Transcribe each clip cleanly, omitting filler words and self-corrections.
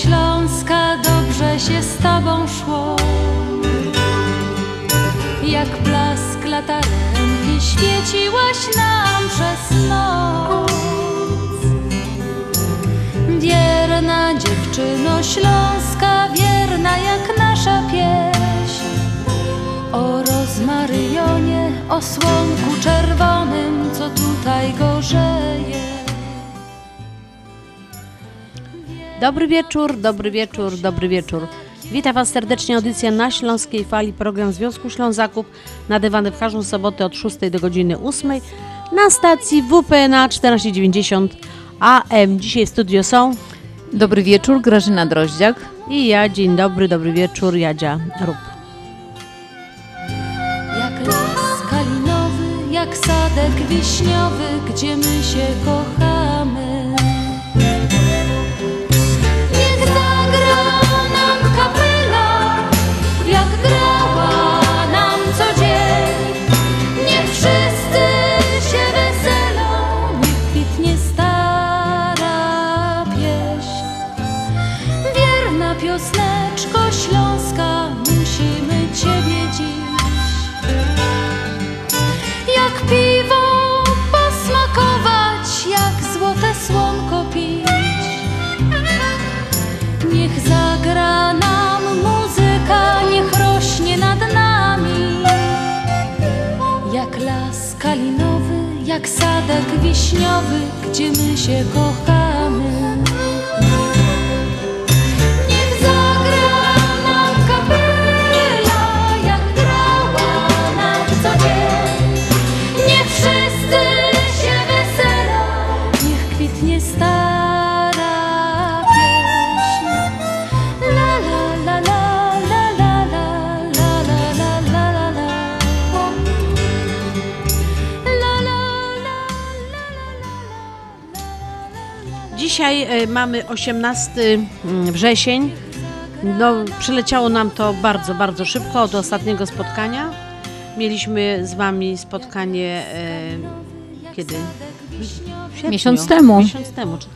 Śląska dobrze się z tobą szło, jak blask latarki świeciłaś nam przez noc. Wierna dziewczyno Śląska, wierna jak nasza pieśń o rozmaryjonie, o słonku czerwonym, co tutaj gorzeje. Dobry wieczór, dobry wieczór, dobry wieczór. Witam Was serdecznie, audycja Na Śląskiej Fali, program Związku Ślązaków, nadawany w każdą sobotę od 6 do godziny 8 na stacji WPNA 1490 AM. Dzisiaj w studio są... Dobry wieczór, Grażyna Droździak. I ja, dzień dobry, dobry wieczór, Jadzia Rup. Jak las kalinowy, jak sadek wiśniowy, gdzie my się kochamy. Jak sadek wiśniowy, gdzie my się kochamy. Niech zagra nam kapela, jak grała nam co dzień. Niech wszyscy się weselą, niech kwitnie stara pieśń. La la la la la la la la la la la la. Dzisiaj mamy 18 wrzesień. No, przeleciało nam to bardzo, bardzo szybko od ostatniego spotkania. Mieliśmy z Wami spotkanie kiedy? Miesiąc temu,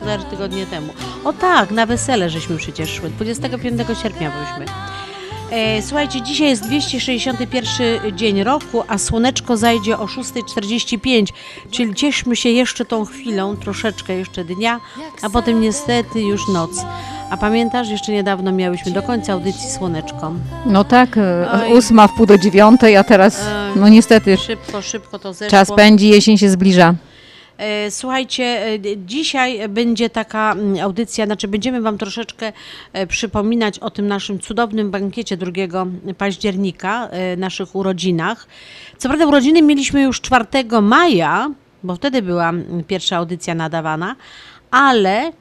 4 tygodnie temu. O tak, na wesele żeśmy przecież szły. 25 sierpnia byliśmy. Słuchajcie, dzisiaj jest 261 dzień roku, a słoneczko zajdzie o 6:45, czyli cieszmy się jeszcze tą chwilą, troszeczkę jeszcze dnia, a potem niestety już noc. A pamiętasz, jeszcze niedawno miałyśmy do końca audycji słoneczko. No tak, oj, 8:05, a teraz no niestety szybko to zeszło. Czas pędzi, jesień się zbliża. Słuchajcie, dzisiaj będzie taka audycja, znaczy będziemy Wam troszeczkę przypominać o tym naszym cudownym bankiecie 2 października, naszych urodzinach. Co prawda urodziny mieliśmy już 4 maja, bo wtedy była pierwsza audycja nadawana, ale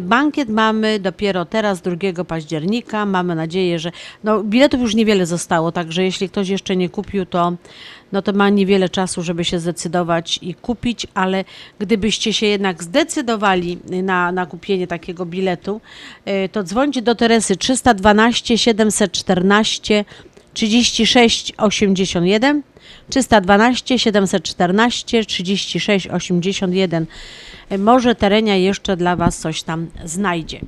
bankiet mamy dopiero teraz, 2 października. Mamy nadzieję, że no, biletów już niewiele zostało, także jeśli ktoś jeszcze nie kupił, to no to ma niewiele czasu, żeby się zdecydować i kupić, ale gdybyście się jednak zdecydowali na kupienie takiego biletu, to dzwońcie do Teresy 312 714 36 81 312 714 36 81. Może Terenia jeszcze dla Was coś tam znajdzie.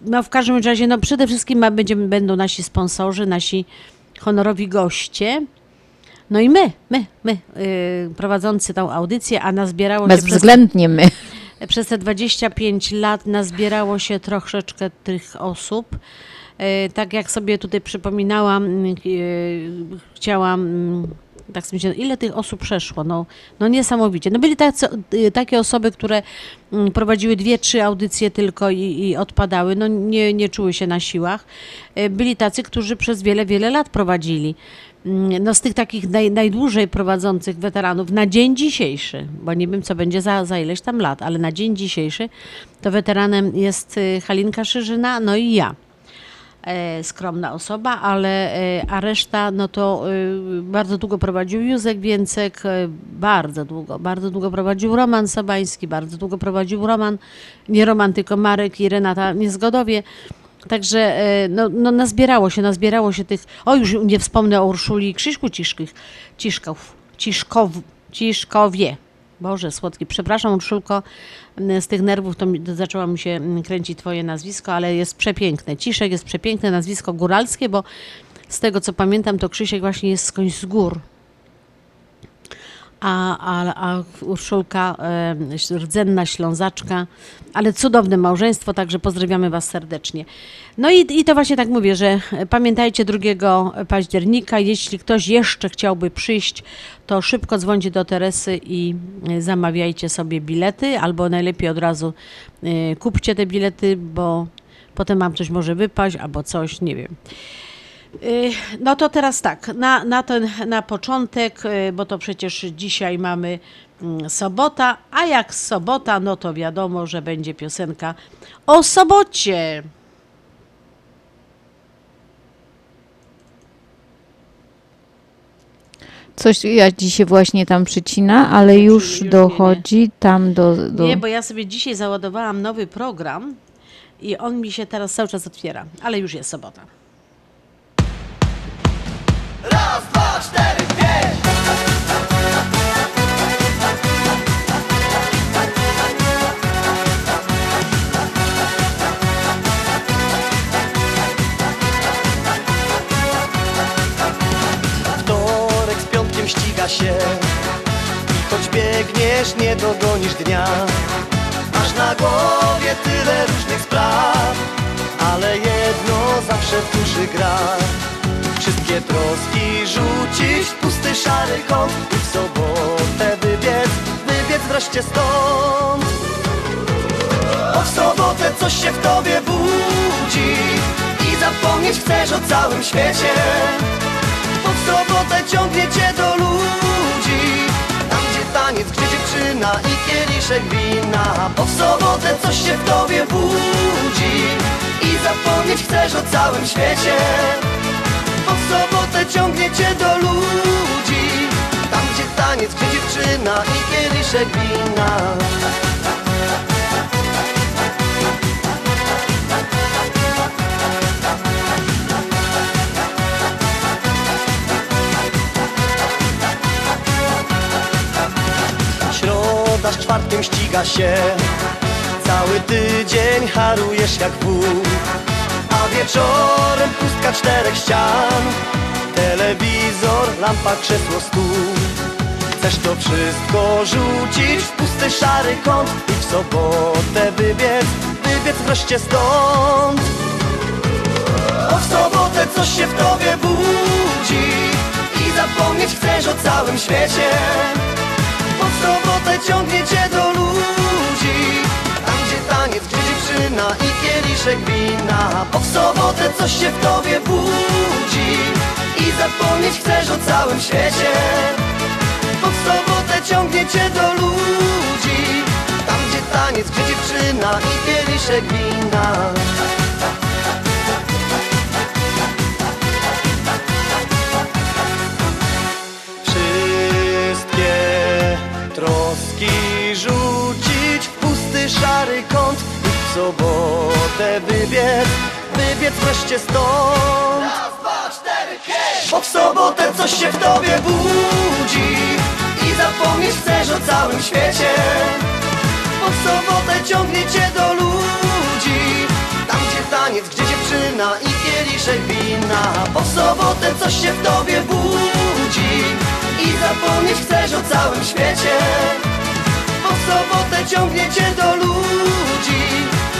No w każdym razie, no przede wszystkim będą nasi sponsorzy, nasi honorowi goście. No i my prowadzący tą audycję, a nazbierało się... Bezwzględnie my. Przez te 25 lat nazbierało się troszeczkę tych osób. Tak jak sobie tutaj przypominałam, chciałam... Tak sobie myślę, ile tych osób przeszło, no niesamowicie. No byli takie osoby, które prowadziły 2-3 audycje tylko i odpadały, no nie czuły się na siłach. Byli tacy, którzy przez wiele, wiele lat prowadzili. No z tych takich najdłużej prowadzących weteranów na dzień dzisiejszy, bo nie wiem co będzie za ileś tam lat, ale na dzień dzisiejszy to weteranem jest Halinka Szyżyna, no i ja. Skromna osoba, a reszta no to bardzo długo prowadził Józek Więcek, bardzo długo prowadził Roman Sobański, bardzo długo prowadził nie Roman, tylko Marek i Renata Niezgodowie. Także no nazbierało się tych, o już nie wspomnę o Urszuli i Krzyśku Ciszkowie. Boże, słodki. Przepraszam, Urszulko, z tych nerwów to zaczęło mi się kręcić twoje nazwisko, ale jest przepiękne. Ciszek jest przepiękne, nazwisko góralskie, bo z tego co pamiętam, to Krzysiek właśnie jest skądś z gór. A Urszulka, rdzenna Ślązaczka, ale cudowne małżeństwo, także pozdrawiamy was serdecznie. No i to właśnie tak mówię, że pamiętajcie 2 października, jeśli ktoś jeszcze chciałby przyjść, to szybko dzwońcie do Teresy i zamawiajcie sobie bilety, albo najlepiej od razu kupcie te bilety, bo potem wam coś może wypaść, albo coś, nie wiem. No to teraz tak, na początek, bo to przecież dzisiaj mamy sobota, a jak sobota, no to wiadomo, że będzie piosenka o sobocie. Coś ja dzisiaj właśnie tam przycina, ale już dochodzi tam do... Nie, bo ja sobie dzisiaj załadowałam nowy program i on mi się teraz cały czas otwiera, ale już jest sobota. Raz, dwa, cztery, pięć! Wtorek z piątkiem ściga się, choć biegniesz, nie dogonisz dnia. Masz na głowie tyle różnych spraw, ale jedno zawsze w duszy gra. Wszystkie troski rzucić w pusty szary kąt i w sobotę wybiec wreszcie stąd. Bo w sobotę coś się w tobie budzi i zapomnieć chcesz o całym świecie. Bo w sobotę ciągnie cię do ludzi, tam gdzie taniec, gdzie dziewczyna i kieliszek wina. Bo w sobotę coś się w tobie budzi i zapomnieć chcesz o całym świecie. Bo w sobotę ciągnie cię do ludzi, tam gdzie taniec, gdzie dziewczyna i kieliszek wina. Środa z czwartkiem ściga się, cały tydzień harujesz jak wół. A wieczorem pustka 4 ścian, telewizor, lampa, krzesło, stół. Chcesz to wszystko rzucić w pusty szary kąt i w sobotę wybiec wreszcie stąd. Bo w sobotę coś się w tobie budzi i zapomnieć chcesz o całym świecie. Bo w sobotę ciągnie cię do ludzi, taniec, gdzie dziewczyna i kieliszek wina. Bo w sobotę coś się w tobie budzi i zapomnieć chcesz o całym świecie. Bo w sobotę ciągnie cię do ludzi, tam gdzie taniec, gdzie dziewczyna i kieliszek wina. Wszystkie troski rzucić szary kąt i w sobotę wybiec wreszcie stąd. Raz, dwa, cztery, pięć! Bo w sobotę coś się w tobie budzi i zapomnieć chcesz o całym świecie. Bo w sobotę ciągnie cię do ludzi, tam gdzie taniec, gdzie dziewczyna i kieliszek wina. Bo w sobotę coś się w tobie budzi i zapomnieć chcesz o całym świecie. Bo w sobotę ciągnie cię do ludzi,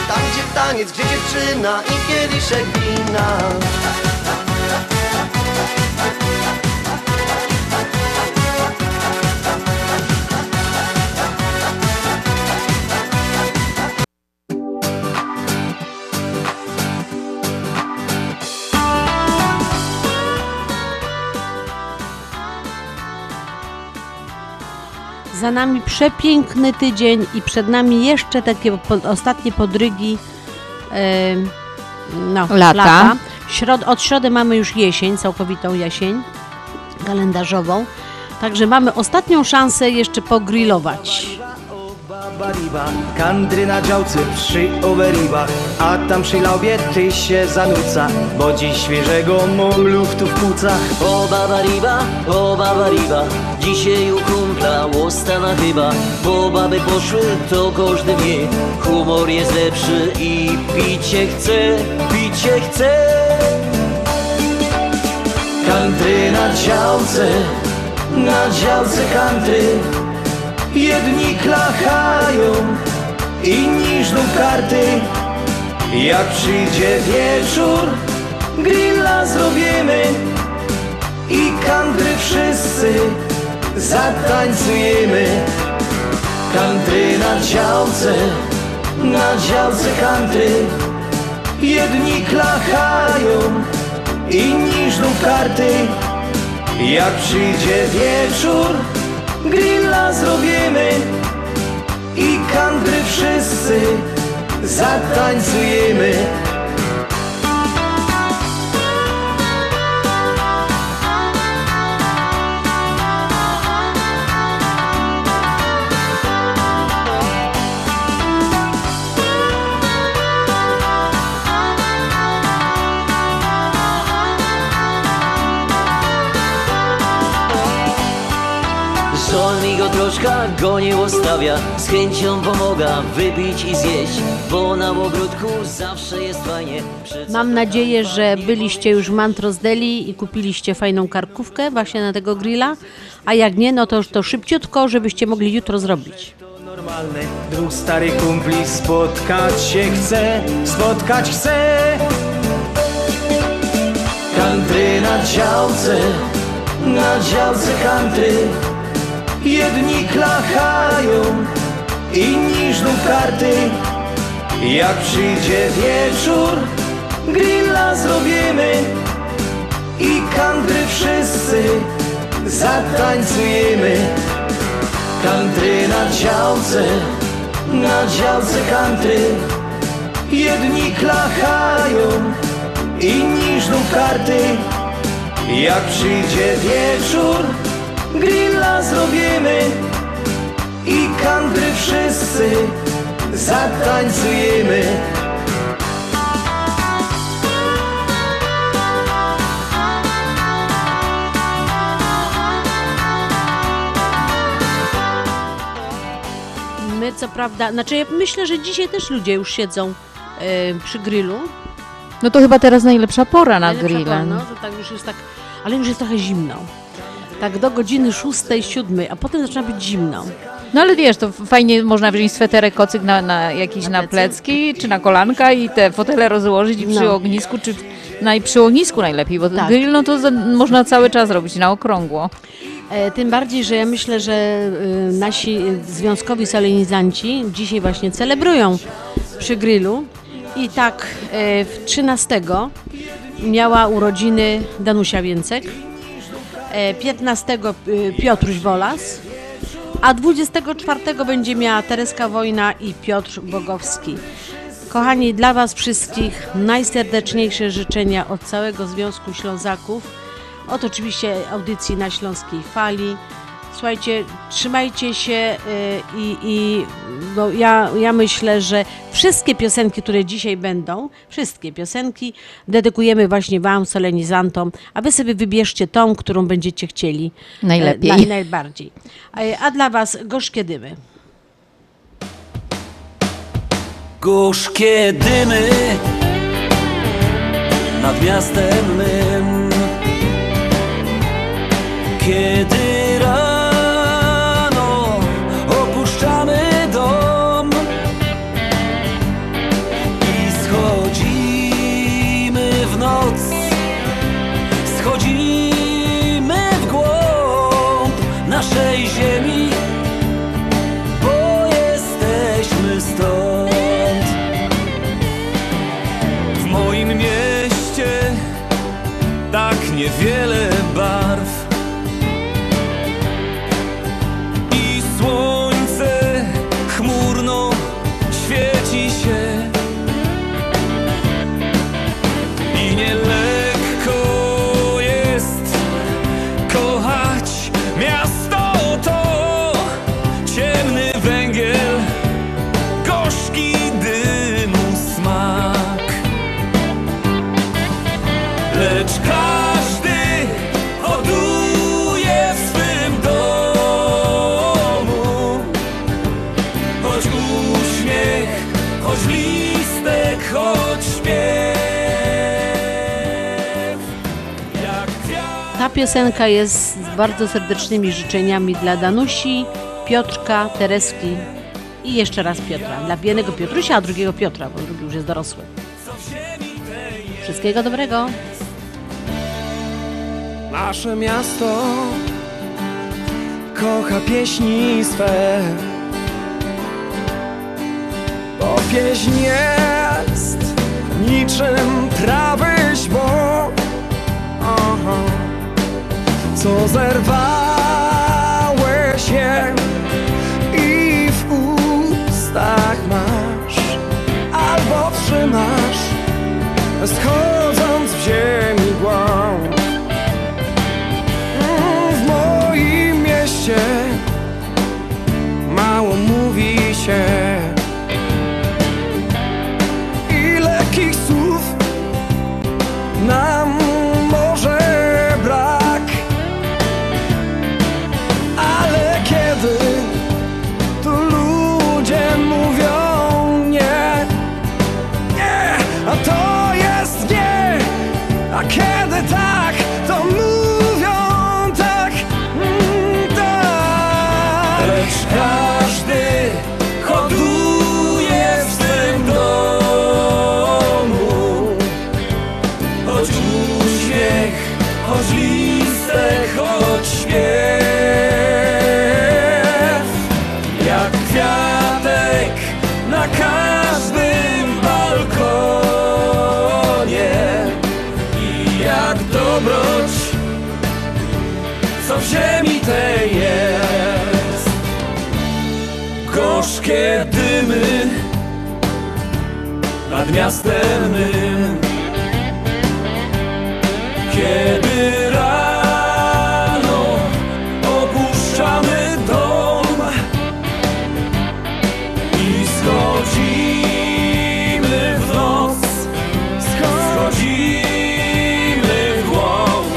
tam gdzie taniec, gdzie dziewczyna i kieliszek wina. Za nami przepiękny tydzień i przed nami jeszcze takie ostatnie podrygi lata. Od środy mamy już jesień, całkowitą jesień kalendarzową. Także mamy ostatnią szansę jeszcze pogrillować. bariba, kandry na działce przy overibach, a tam przy laubie ty się zanuca, bo dziś świeżego moluchtu w płucach. O bariba, dzisiaj u kumpla łostana chyba, bo baby poszły, to każdy wie, humor jest lepszy i picie chce. Kandry na działce kandry, jedni klachają, inni żną karty. Jak przyjdzie wieczór, grilla zrobimy i kantry wszyscy zatańcujemy. Kantry na działce kantry, jedni klachają, inni żną karty. Jak przyjdzie wieczór, grilla zrobimy i kantry wszyscy zatańcujemy. Troszka go nie ostawia, z chęcią pomaga wypić i zjeść, bo na ogródku zawsze jest fajnie. Mam nadzieję, że byliście już w Mantros Deli i kupiliście fajną karkówkę właśnie na tego grilla, a jak nie, no to szybciutko, żebyście mogli jutro zrobić. Normalne, dwóch starych kumpli spotkać się chce, spotkać chce. Kantry na działce kantry, jedni klachają, inni żną karty. Jak przyjdzie wieczór, grilla zrobimy i kantry wszyscy zatańcujemy. Kantry na działce kantry, jedni klachają, inni żną karty. Jak przyjdzie wieczór, grilla zrobimy i kantry wszyscy zatańcujemy. My co prawda, znaczy ja myślę, że dzisiaj też ludzie już siedzą przy grillu. No to chyba teraz najlepsza pora na grilla. No, tak już jest tak, ale już jest trochę zimno. Tak do godziny 6-7, a potem zaczyna być zimno. No ale wiesz, to fajnie można wziąć sweterek, kocyk na jakiś na plecki czy na kolanka i te fotele rozłożyć no. Przy ognisku, czy przy ognisku najlepiej, bo tak. Grill no to można cały czas robić na okrągło. Tym bardziej, że ja myślę, że nasi związkowi solenizanci dzisiaj właśnie celebrują przy grillu i tak 13 miała urodziny Danusia Więcek, 15 Piotruś Wolas, a 24 będzie miała Tereska Wojna i Piotr Bogowski. Kochani, dla was wszystkich najserdeczniejsze życzenia od całego Związku Ślązaków, od oczywiście audycji Na Śląskiej Fali. Słuchajcie, trzymajcie się i no ja myślę, że wszystkie piosenki, które dzisiaj będą, wszystkie piosenki dedykujemy właśnie wam, solenizantom, a wy sobie wybierzcie tą, którą będziecie chcieli najlepiej. Najbardziej. A dla was gorzkie dymy. Gorzkie dymy nad miastem mym, kiedy raz schodzimy w głąb naszej ziemi, bo jesteśmy stąd. W moim mieście tak niewiele barw i słońce chmurno świeci się i nie leży. Miasto to ciemny węgiel. choć śpiew jak wiatr. Ta piosenka jest z bardzo serdecznymi życzeniami dla Danusi, Piotrka, Tereski i jeszcze raz Piotra. Dla jednego Piotrusia, a drugiego Piotra, bo drugi już jest dorosły. Wszystkiego dobrego. Nasze miasto kocha pieśni swe, bo pieśń jest niczym trawyźbą, co zerwały się i w ustach masz, albo trzymasz, schodząc w ziemi głąb. W moim mieście mało mówi się, i lekkich słów nam może brak, ale kiedy tu ludzie mówią nie, nie, a to jest nie, a kiedy tak, to mówią tak, tak. Lecz każdy hoduje w swym domu choć uśmiech, choć listek, choć śpiew, jak kwiatek na każdym balkonie i jak dobroć, co w ziemi tej jest. Gorzkie dymy nad miastem mym, kiedy rano opuszczamy dom i schodzimy w noc, schodzimy w głąb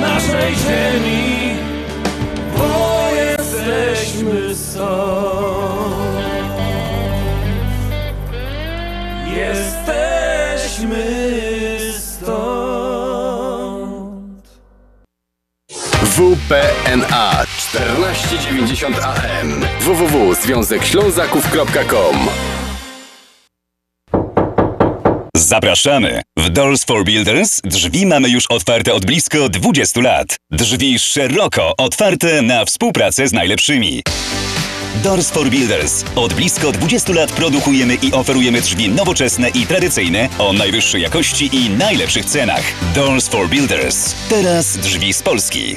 naszej ziemi, bo jesteśmy stąd. Jesteśmy stąd. WPNA 1490 AM www.związekślązaków.com. Zapraszamy! W Doors for Builders drzwi mamy już otwarte od blisko 20 lat. Drzwi szeroko otwarte na współpracę z najlepszymi. Doors for Builders. Od blisko 20 lat produkujemy i oferujemy drzwi nowoczesne i tradycyjne o najwyższej jakości i najlepszych cenach. Doors for Builders. Teraz drzwi z Polski.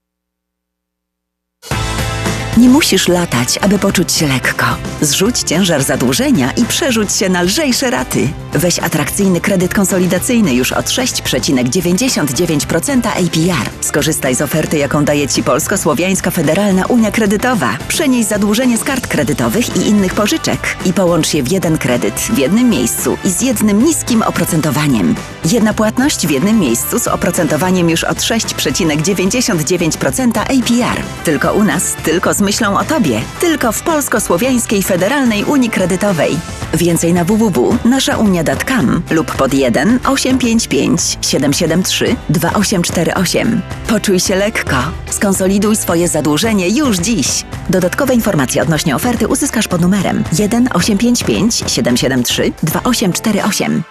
Nie musisz latać, aby poczuć się lekko. Zrzuć ciężar zadłużenia i przerzuć się na lżejsze raty. Weź atrakcyjny kredyt konsolidacyjny już od 6,99% APR. Skorzystaj z oferty, jaką daje Ci Polsko-Słowiańska Federalna Unia Kredytowa. Przenieś zadłużenie z kart kredytowych i innych pożyczek i połącz je w jeden kredyt, w jednym miejscu i z jednym niskim oprocentowaniem. Jedna płatność w jednym miejscu z oprocentowaniem już od 6,99% APR. Tylko u nas, tylko z myślą o Tobie. Tylko w Polsko-Słowiańskiej Federalnej Unii Kredytowej. Więcej na www.naszaunia.com lub pod 1 855 773 2848. Poczuj się lekko. Skonsoliduj swoje zadłużenie już dziś. Dodatkowe informacje odnośnie oferty uzyskasz pod numerem 1 855 773 2848.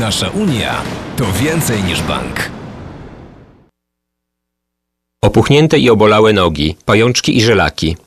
Nasza Unia to więcej niż bank. Opuchnięte i obolałe nogi, pajączki i żelaki.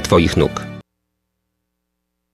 Twoich nóg.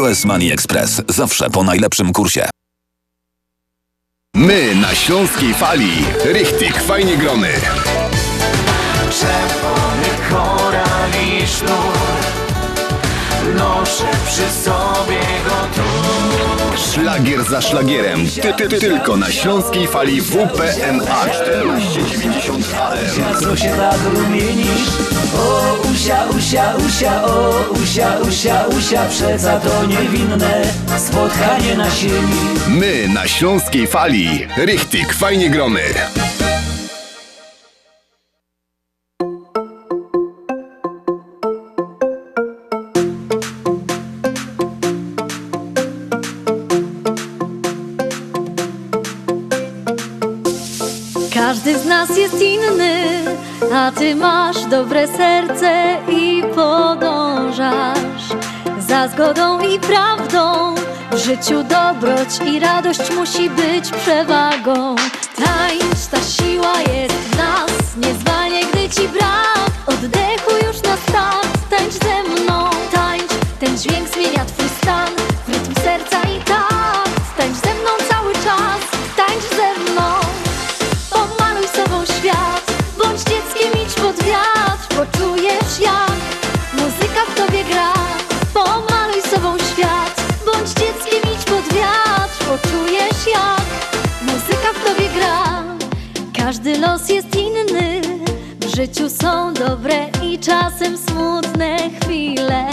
US Money Express. Zawsze po najlepszym kursie. My na Śląskiej Fali. Richtig fajnie gromy. Czerwony koral i sznur. Noszę przy sobie go tu. Szlagier za szlagierem. Tylko na Śląskiej Fali WPNA 1490 AM. Co się tak rumienisz? O, usia, usia, o, usia, przeca to niewinne spotkanie na ziemi. My na Śląskiej Fali. Richtig fajnie gromy. Każdy z nas jest inny, a ty masz dobre serce i podążasz za zgodą i prawdą. W życiu dobroć i radość musi być przewagą. Ta siła jest w nas, nie zwalniaj, gdy ci brak oddechu już na start, tańcz ze mną. Tańcz, ten dźwięk zmienia twój stan w rytm serca i tak. Tańcz ze mną cały czas, tańcz ze mną. Pomaluj sobą świat, bądź dzieckiem, idź pod wiatr. Poczujesz, jak muzyka w tobie gra. Pomaluj sobą świat, bądź dzieckiem, idź pod wiatr. Poczujesz, jak muzyka w tobie gra. Każdy los jest inny, w życiu są dobre i czasem smutne chwile.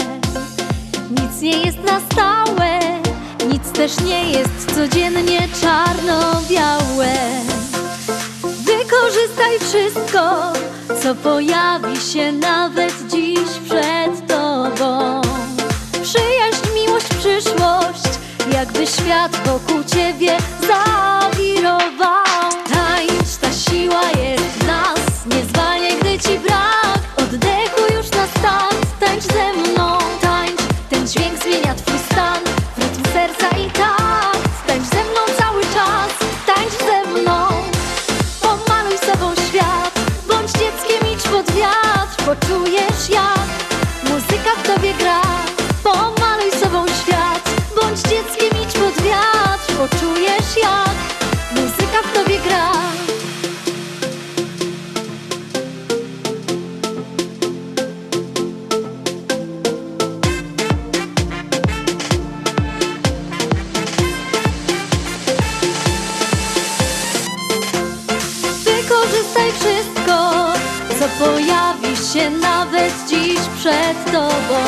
Nic nie jest na stałe, nic też nie jest codziennie czarno-białe. Wykorzystaj wszystko, co pojawi się nawet dziś przed tobą. Przyjaźń, miłość, przyszłość, jakby świat wokół ciebie zawirował. Tańcz, ta siła jest w nas, nie zwalniaj, gdy ci brak oddechu już na start, tańcz ze mną. Tańcz, ten dźwięk zmienia twój stan w rytm serca i tak. Tańcz ze mną cały czas, tańcz ze mną. Pomaluj sobą świat, bądź dzieckiem, idź pod wiatr. Poczujesz, jak muzyka w tobie gra. Pomaluj sobą świat, bądź dzieckiem, idź pod wiatr. Poczujesz, jak muzyka w tobie gra. Wykorzystaj wszystko, co pojawi się nawet dziś przed tobą.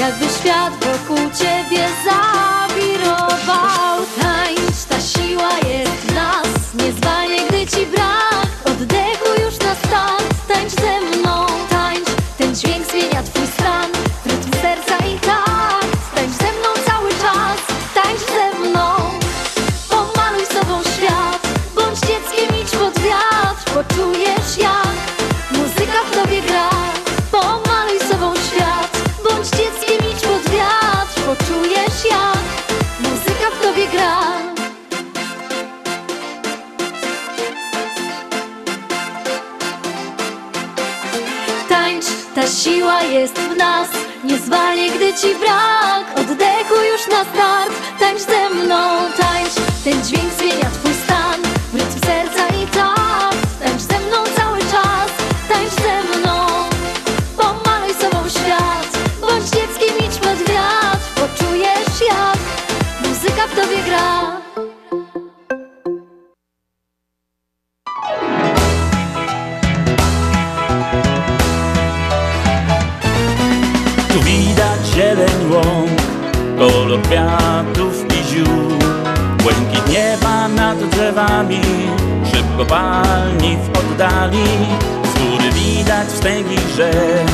Jakby świat wokół ciebie zawirował. Tańcz, ta siła jest w nas, nie zwalniaj, gdy ci brak oddechu już na start, tańcz ze mną. Tańcz, ten dźwięk zmienia twój stan w rytm serca i tak. Tańcz ze mną cały czas, tańcz ze mną. Pomaluj sobą świat, bądź dzieckiem, idź pod wiatr. Poczujesz, jak muzyka w tobie gra. Pomaluj sobą świat, bądź dzieckiem, idź pod wiatr. Poczujesz, jak muzyka w tobie gra. Tańcz, ta siła jest w nas, nie zwalniaj, gdy ci brak oddechu już na start, tańcz ze mną. Tańcz, ten dźwięk zmienia twój stan w rytm serca i tak. Tańcz ze mną cały czas, tańcz ze mną. gra. Tu widać zieleń łąk, kolor kwiatów i ziół, błękit nieba nad drzewami, szybko kopalni w oddali. Z góry widać wstęgi rzek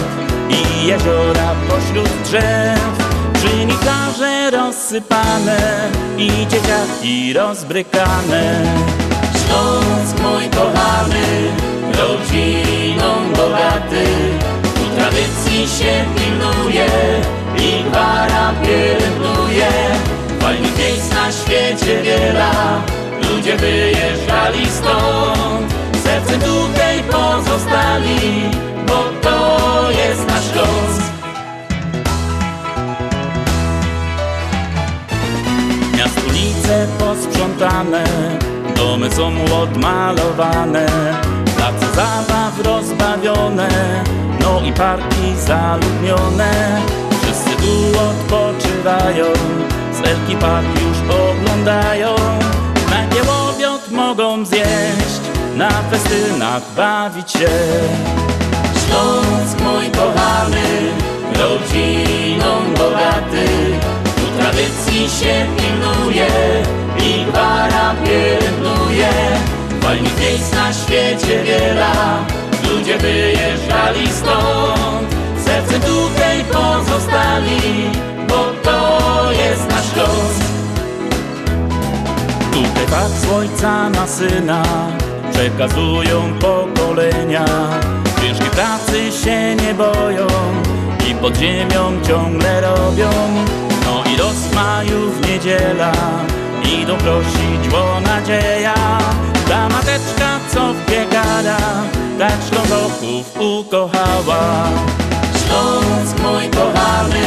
i jeziora pośród drzew. Dziennikarze rozsypane i dzieciaki rozbrykane. Śląsk mój kochany, rodziną bogaty, tu tradycji się pilnuje i gwara pielęgnuje. Fajnych miejsc na świecie wiele, ludzie wyjeżdżali stąd, sercem tutaj pozostali, bo to jest nasz Śląsk. Ulice posprzątane, domy są odmalowane, place zabaw rozbawione, no i parki zaludnione. Wszyscy tu odpoczywają, z Elki Park już oglądają. Knajpie łowiot mogą zjeść, na festynach bawić się. Śląsk mój kochany, rodziną bogaty, tradycji się pilnuje i gwara pielęgnuje. Wolnych miejsc na świecie wiele, ludzie wyjeżdżali stąd, serce tutaj pozostali, bo to jest nasz Śląsk. Tutaj tak słońca na syna przekazują pokolenia, ciężkiej pracy się nie boją i pod ziemią ciągle robią. No i do Smajów niedziela, idą prosić o nadzieja. Ta mateczka, co w piekara, tak Ślązaków ukochała. Śląsk mój kochany,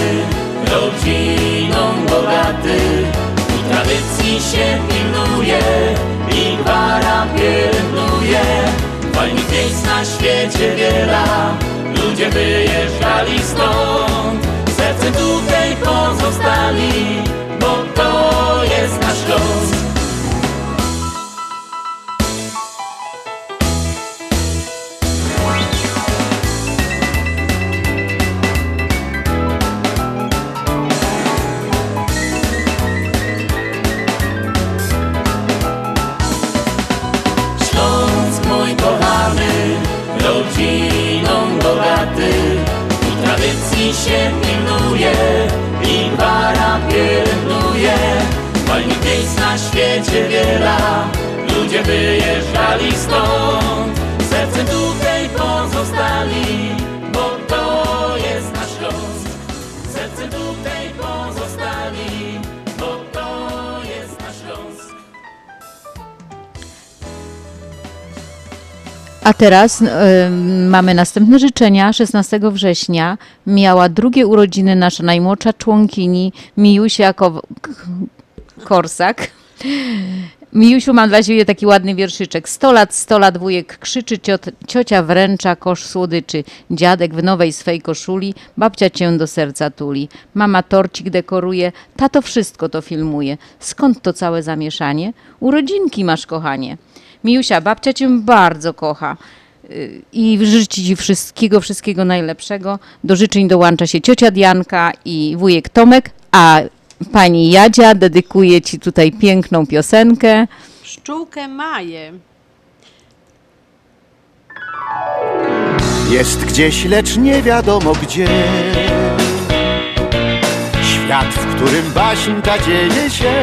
rodziną bogaty, tu tradycji się pilnuje i gwara pielęgnuje. Fajnych miejsc na świecie wiele, ludzie wyjeżdżali stąd, serce tutaj pozostali, bo to jest nasz Śląsk. Śląsk mój kochany, rodziną bogaty, tu tradycji się i gwara pielęgnuje. Wolnych miejsc na świecie wiele, ludzie wyjeżdżali stąd, sercem tutaj pozostali, bo to jest nasz Śląsk. Sercem tutaj pozostali, bo to jest nasz Śląsk. A teraz mamy następne życzenia. 16 września miała drugie urodziny nasza najmłodsza członkini Miusia Korsak. Miusiu, mam dla ciebie taki ładny wierszyczek. 100 lat wujek krzyczy, ciocia wręcza kosz słodyczy. Dziadek w nowej swej koszuli, babcia cię do serca tuli. Mama torcik dekoruje, tato wszystko to filmuje. Skąd to całe zamieszanie? Urodzinki masz, kochanie. Miusia, babcia cię bardzo kocha i życzy ci wszystkiego najlepszego. Do życzeń dołącza się ciocia Dianka i wujek Tomek, a pani Jadzia dedykuje ci tutaj piękną piosenkę. Pszczółkę Maję. Jest gdzieś, lecz nie wiadomo gdzie, świat, w którym baśń ta dzieje się.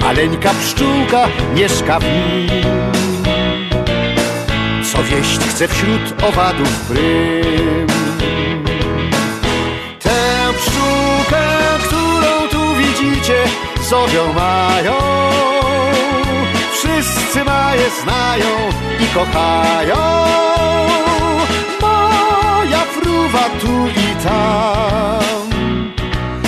Maleńka pszczółka mieszka w nim, co wieść chce wśród owadów prym. Tę pszczółkę, którą tu widzicie, zowią Mają. Wszyscy Maję znają i kochają. Maja fruwa tu i tam,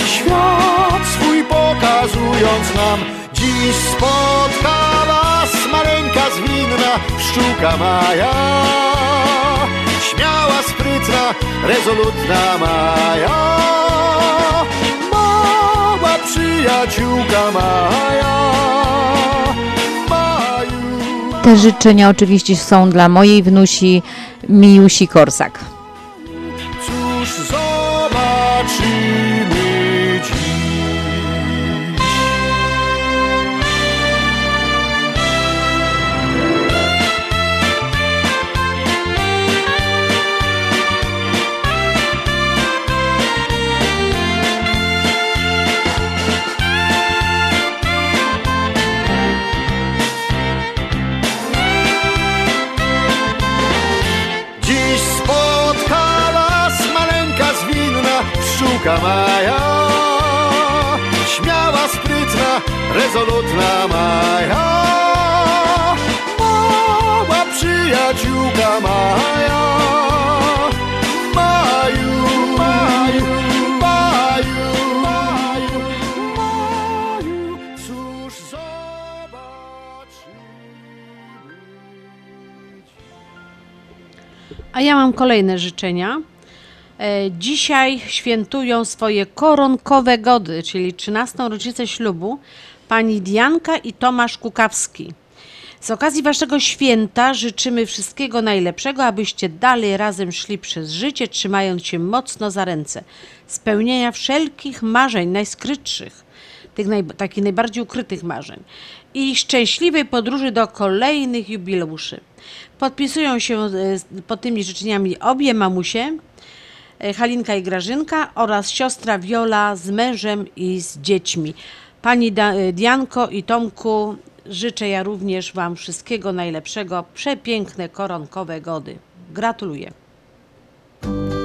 świat swój pokazując nam. Dziś spotka was maleńka zwinna pszczółka Maja. Śmiała, sprytna, rezolutna Maja. Mała przy przyjaciółka Maja. Te życzenia oczywiście są dla mojej wnusi Miusi Korsak. Cóż zobaczymy dziś. Maja, śmiała, sprytna, rezolutna Maja, mała przyjaciółka Maja, Maju, Maju, Maju, Maju, Maju, cóż zobaczymy. A ja mam kolejne życzenia. Dzisiaj świętują swoje koronkowe gody, czyli 13. rocznicę ślubu, pani Dianka i Tomasz Kukawski. Z okazji waszego święta życzymy wszystkiego najlepszego, abyście dalej razem szli przez życie, trzymając się mocno za ręce. Spełnienia wszelkich marzeń, najskrytszych, tych takich najbardziej ukrytych marzeń i szczęśliwej podróży do kolejnych jubileuszy. Podpisują się pod tymi życzeniami obie mamusie, Halinka i Grażynka, oraz siostra Wiola z mężem i z dziećmi. Pani Dianko i Tomku, życzę ja również wam wszystkiego najlepszego. Przepiękne koronkowe gody. Gratuluję. Dziękuję.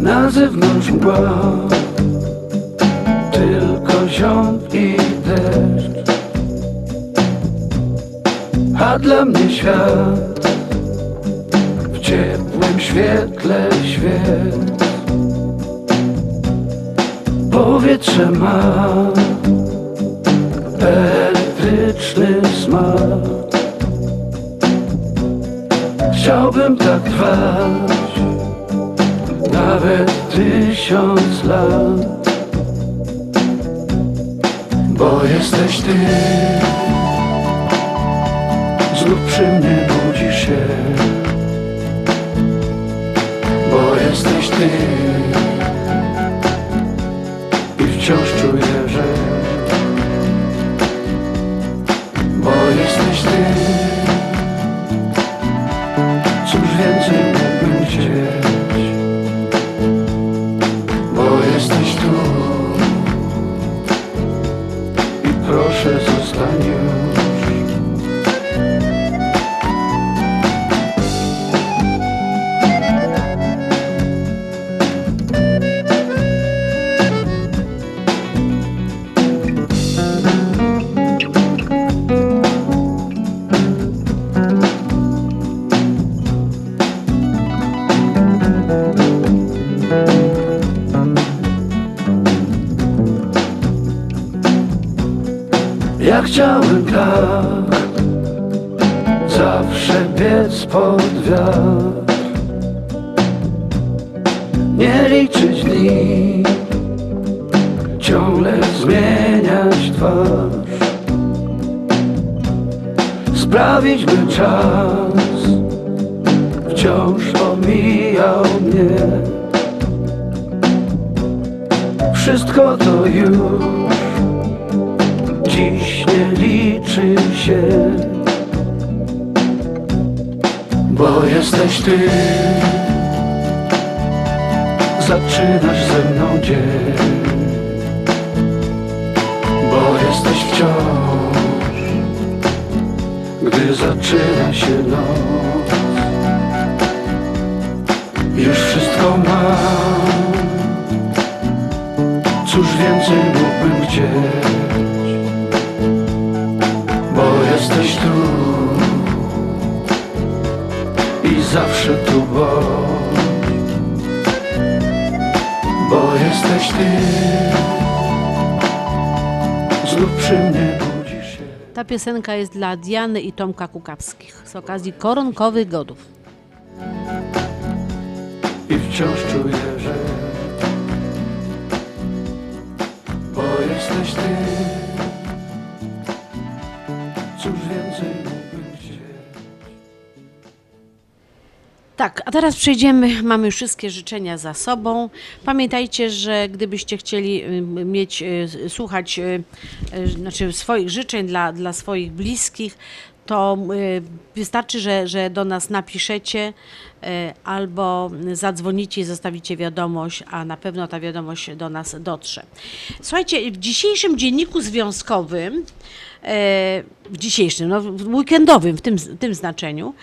Na zewnątrz mgła, tylko ziąb i deszcz, a dla mnie świat w ciepłym świetle świec. Powietrze ma elektryczny smak. Chciałbym tak trwać nawet 1000 lat, bo jesteś ty, znów przy mnie budzisz się, bo jesteś ty i wciąż czuję, że, bo jesteś ty, cóż więcej mógłbym chcieć. Jesteś tu i proszę zostań już. Chciałem tak zawsze biec pod wiatr, nie liczyć dni, ciągle zmieniać twarz, sprawić, by czas wciąż omijał mnie. Wszystko to już dziś nie liczy się, bo jesteś ty, zaczynasz ze mną dzień, bo jesteś wciąż, gdy zaczyna się noc. Już wszystko mam, cóż więcej mógłbym chcieć. Jesteś tu i zawsze tu, bo jesteś ty znów przy mnie budzisz się. Ta piosenka jest dla Diany i Tomka Kukawskich z okazji koronkowych godów. I wciąż czuję, że bo jesteś ty. Cóż więcej mógłbym chcieć. Tak, a teraz przejdziemy, mamy już wszystkie życzenia za sobą. Pamiętajcie, że gdybyście chcieli mieć, słuchać znaczy swoich życzeń dla swoich bliskich, to wystarczy, że do nas napiszecie albo zadzwonicie i zostawicie wiadomość, a na pewno ta wiadomość do nas dotrze. Słuchajcie, w dzisiejszym dzienniku związkowym, weekendowym w tym znaczeniu,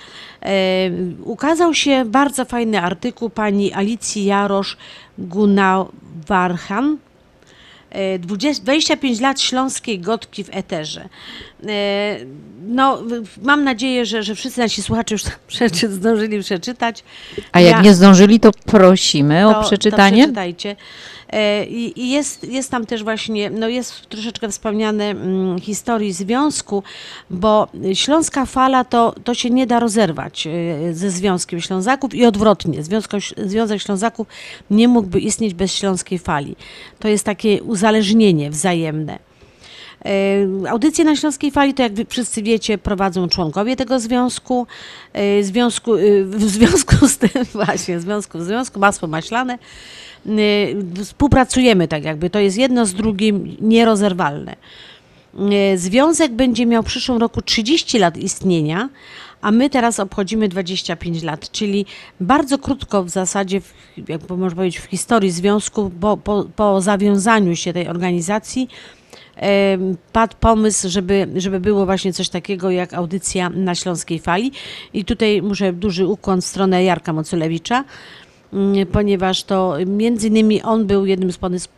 ukazał się bardzo fajny artykuł pani Alicji Jarosz Gunawarhan, 25 lat śląskiej gotki w eterze. No, mam nadzieję, że wszyscy nasi słuchacze już zdążyli przeczytać. A jak nie zdążyli, to prosimy o przeczytanie. To przeczytajcie. I jest tam też właśnie, no jest troszeczkę wspomniane historii związku, bo Śląska Fala to się nie da rozerwać ze Związkiem Ślązaków i odwrotnie. Związek Ślązaków nie mógłby istnieć bez Śląskiej Fali. To jest takie uzależnienie wzajemne. Audycje na Śląskiej Fali, to jak wy wszyscy wiecie, prowadzą członkowie tego związku. W związku z tym, masło maślane, współpracujemy tak jakby, to jest jedno z drugim nierozerwalne. Związek będzie miał w przyszłym roku 30 lat istnienia, a my teraz obchodzimy 25 lat, czyli bardzo krótko w zasadzie, jak można powiedzieć, w historii związku, bo po zawiązaniu się tej organizacji padł pomysł, żeby było właśnie coś takiego jak audycja na Śląskiej Fali. I tutaj muszę duży ukłon w stronę Jarka Moculewicza, ponieważ to między innymi on był jednym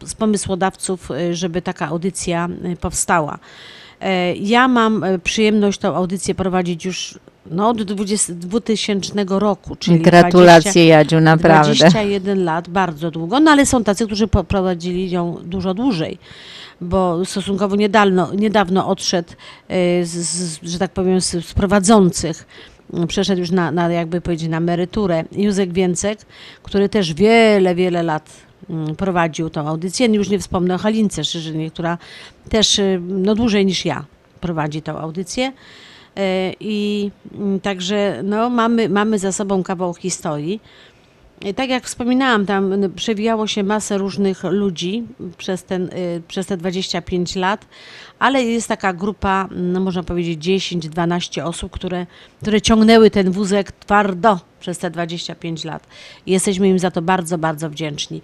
z pomysłodawców, żeby taka audycja powstała. Ja mam przyjemność tą audycję prowadzić już od 2000 roku, czyli gratulacje, 20, Jadziu, naprawdę. 21 lat, bardzo długo, no ale są tacy, którzy prowadzili ją dużo dłużej, bo stosunkowo niedawno odszedł, że tak powiem, z prowadzących. Przeszedł już na jakby powiedzieć, na emeryturę Józek Więcek, który też wiele lat prowadził tą audycję. Już nie wspomnę o Halince Szyżynie, która też dłużej niż ja prowadzi tą audycję. I także mamy za sobą kawał historii. I tak jak wspominałam, tam przewijało się masę różnych ludzi przez te 25 lat, ale jest taka grupa, można powiedzieć 10-12 osób, które ciągnęły ten wózek twardo przez te 25 lat. I jesteśmy im za to bardzo, bardzo wdzięczni.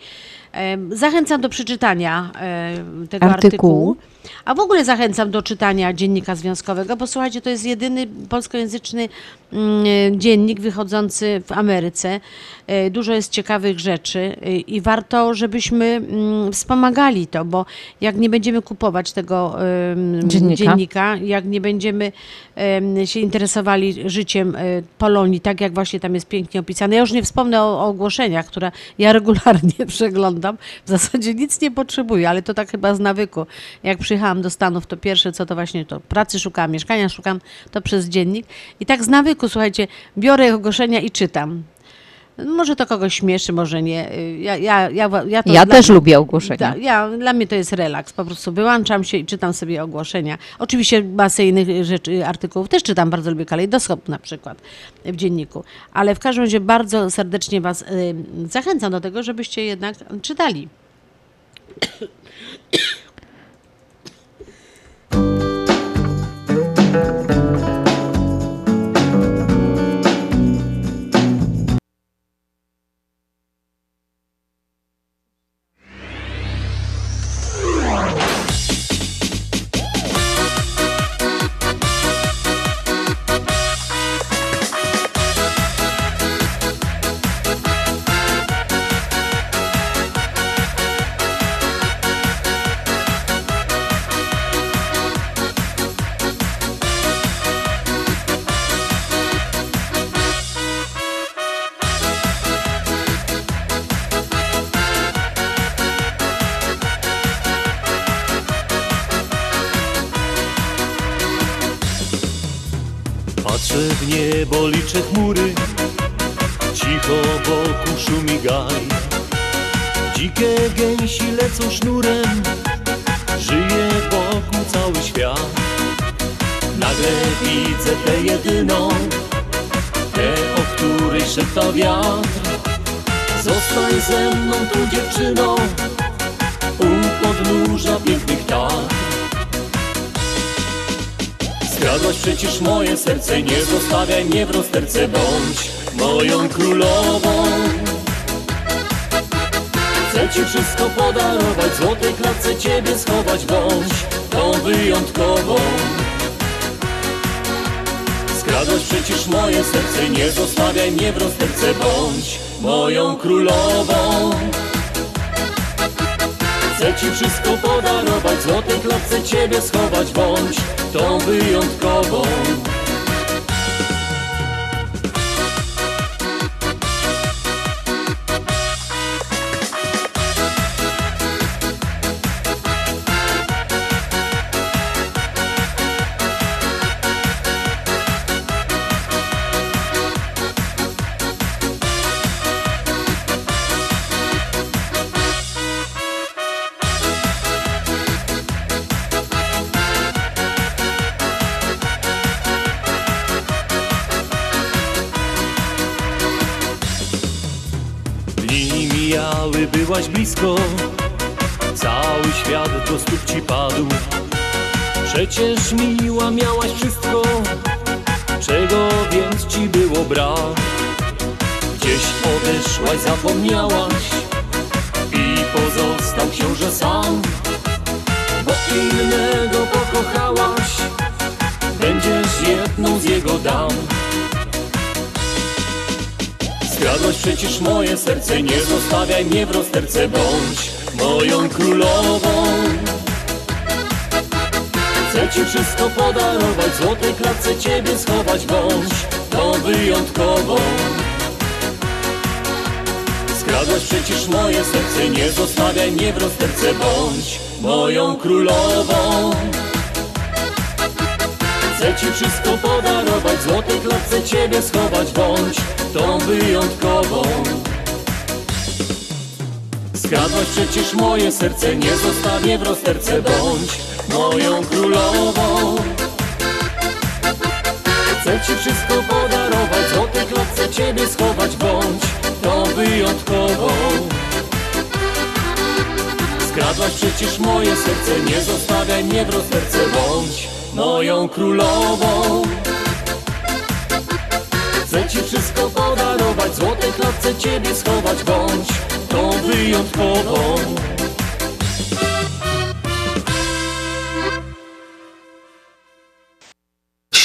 Zachęcam do przeczytania tego artykułu, a w ogóle zachęcam do czytania dziennika związkowego, bo słuchajcie, to jest jedyny polskojęzyczny dziennik wychodzący w Ameryce. Dużo jest ciekawych rzeczy i warto, żebyśmy wspomagali to, bo jak nie będziemy kupować tego dziennika, jak nie będziemy się interesowali życiem Polonii, tak jak właśnie tam jest pięknie opisane. Ja już nie wspomnę o ogłoszeniach, które ja regularnie przeglądam. W zasadzie nic nie potrzebuję, ale to tak chyba z nawyku. Jak przyjechałam do Stanów, to pierwsze co to właśnie to pracy szukałam, mieszkania szukam, to przez dziennik. I tak z nawyku, słuchajcie, biorę ogłoszenia i czytam. Może to kogoś śmieszy, może nie. Ja też lubię ogłoszenia. Dla mnie to jest relaks. Po prostu wyłączam się i czytam sobie ogłoszenia. Oczywiście masę innych rzeczy, artykułów też czytam. Bardzo lubię Kalejdoskop na przykład w dzienniku. Ale w każdym razie bardzo serdecznie was zachęcam do tego, żebyście jednak czytali. w niebo liczę chmury, cicho wokół szumi gaj. Dzikie gęsi lecą sznurem, żyje wokół cały świat. Nagle widzę tę jedyną, tę, o której szepta wiatr. Zostań ze mną tu dziewczyną, u podnóża pięknych tak. Skradłaś przecież moje serce, nie zostawiaj mnie w rozterce, bądź moją królową. Chcę ci wszystko podarować, w złotej klatce ciebie schować, bądź tą wyjątkową. Skradłaś przecież moje serce, nie zostawiaj mnie w rozterce, bądź moją królową. Chcę ci wszystko podarować, w złotej klatce ciebie schować, bądź tą wyjątkową. Byłaś blisko, cały świat do stóp ci padł. Przecież miła miałaś wszystko, czego więc ci było brak. Gdzieś odeszłaś, zapomniałaś i pozostał książę sam. Bo innego pokochałaś, będziesz jedną z jego dam. Skradłaś przecież moje serce, nie zostawiaj mnie w rozterce, bądź moją królową. Chcę ci wszystko podarować, w złotej klatce ciebie schować, bądź tą wyjątkową. Skradłaś przecież moje serce, nie zostawiaj mnie w rozterce, bądź moją królową. Chcę ci wszystko podarować, w złotej klatce ciebie schować, bądź tą wyjątkową. Skradłaś przecież moje serce, nie zostawię w rozterce, bądź moją królową. Chcę ci wszystko podarować, w złotej klatce ciebie schować, bądź tą wyjątkową. Skradłaś przecież moje serce, nie zostawiaj mnie w rozterce, bądź moją królową. Chcę ci wszystko podarować, w złotej klatce ciebie schować, bądź tą wyjątkową.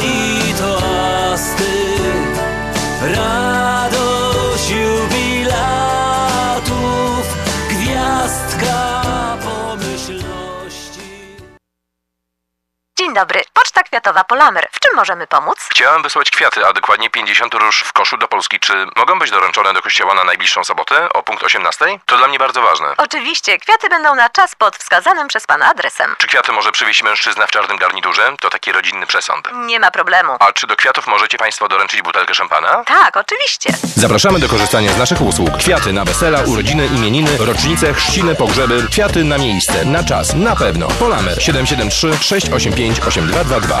i toasty, radość jubilatów, gwiazdka pomyślności. Dzień dobry. Poczta Kwiatowa Polamer. W czym możemy pomóc? Chciałem wysłać kwiaty, a dokładnie 50 róż w koszu do Polski. Czy mogą być doręczone do kościoła na najbliższą sobotę o punkt 18? To dla mnie bardzo ważne. Oczywiście. Kwiaty będą na czas pod wskazanym przez pana adresem. Czy kwiaty może przywieźć mężczyzna w czarnym garniturze? To taki rodzinny przesąd. Nie ma problemu. A czy do kwiatów możecie państwo doręczyć butelkę szampana? Tak, oczywiście. Zapraszamy do korzystania z naszych usług. Kwiaty na wesela, urodziny, imieniny, rocznice, chrzciny, pogrzeby. Kwiaty na miejsce, na czas, na pewno. Polamer 773 685 82.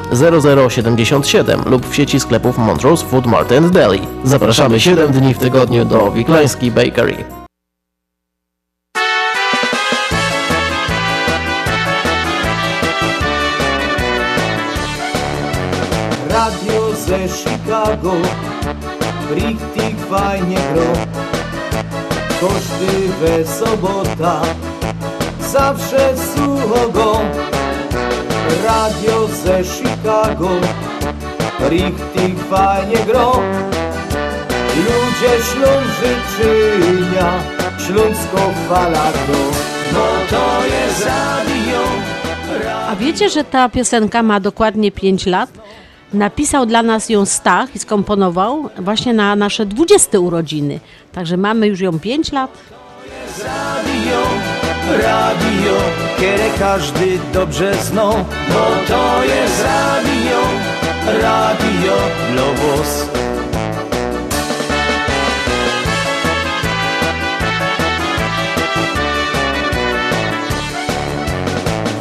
0077 lub w sieci sklepów Montrose Food Mart and Deli. Zapraszamy 7 dni w tygodniu do Wiklański Bakery. Radio ze Chicago, Brick fajnie gro, koszty we sobota. Zawsze słucho go, radio ze Chicago, richtig fajnie gro. Ludzie Ślążyczynia, Śląsko fala gro, bo to jest radio. A wiecie, że ta piosenka ma dokładnie 5 lat? Napisał dla nas ją Stach i skomponował właśnie na nasze 20 urodziny. Także mamy już ją 5 lat. To jest radio. Radio, które każdy dobrze zna, bo to jest radio, radio Lobos.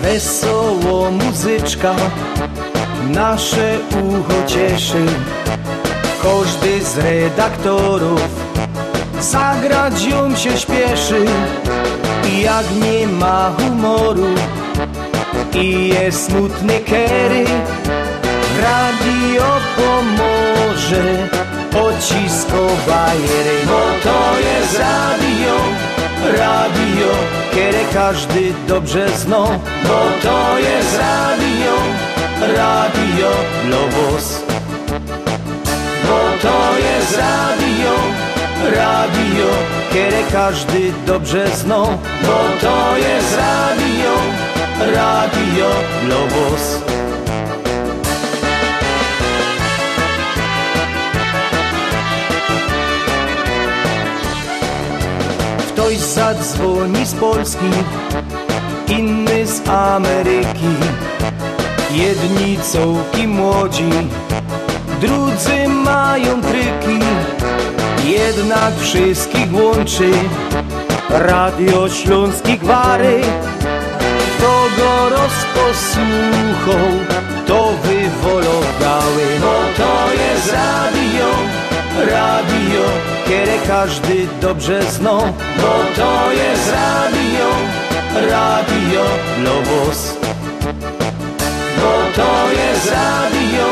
Wesoło muzyczka nasze ucho cieszy, każdy z redaktorów zagrać ją się śpieszy. Jak nie ma humoru i jest smutny kery, radio pomoże odcisko bajery. Bo to jest radio, radio, które każdy dobrze zna. Bo to jest radio, radio Lobos. Bo to jest radio, radio, które każdy dobrze zna, bo to jest radio, radio Lobos. Ktoś zadzwoni z Polski, inny z Ameryki, jedni cołki młodzi, drudzy mają tryki. Jednak wszystkich łączy Radio Śląski Gwary. Kto go rozposłuchał, to wywolą gały. Bo to jest radio, radio, które każdy dobrze zna. Bo to jest radio, radio Lobos. Bo to jest radio,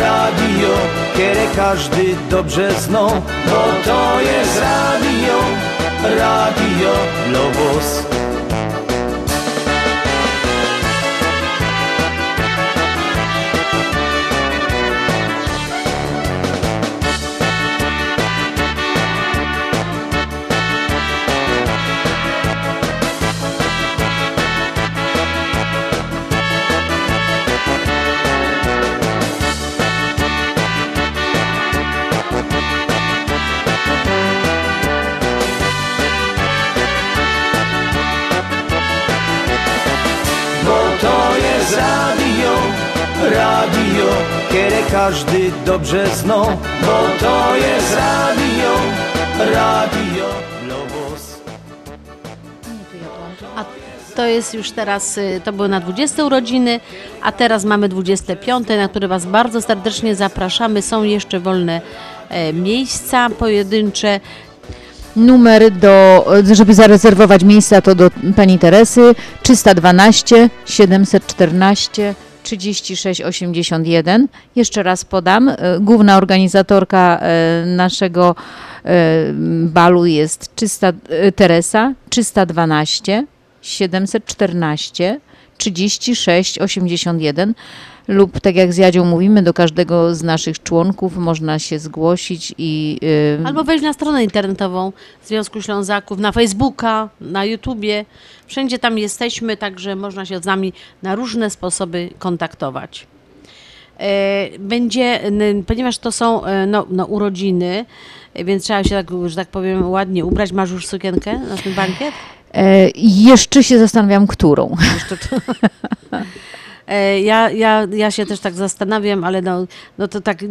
radio, które każdy dobrze zna, bo to jest radio, radio Lobos. Które każdy dobrze zna, bo to jest radio, Radio Globus. A to jest już teraz, to były na 20 urodziny, a teraz mamy 25, na które Was bardzo serdecznie zapraszamy. Są jeszcze wolne miejsca pojedyncze. Numer żeby zarezerwować miejsca, to do Pani Teresy 312 714 3681. Jeszcze raz podam, główna organizatorka naszego balu jest Teresa 312 714 3681 lub tak jak z Jadzią mówimy, do każdego z naszych członków można się zgłosić i... Albo wejść na stronę internetową Związku Ślązaków, na Facebooka, na YouTubie. Wszędzie tam jesteśmy, także można się z nami na różne sposoby kontaktować. Będzie, ponieważ to są urodziny, więc trzeba się, że tak powiem, ładnie ubrać. Masz już sukienkę na ten bankiet? Jeszcze się zastanawiam, którą. Ja się też tak zastanawiam, ale to tak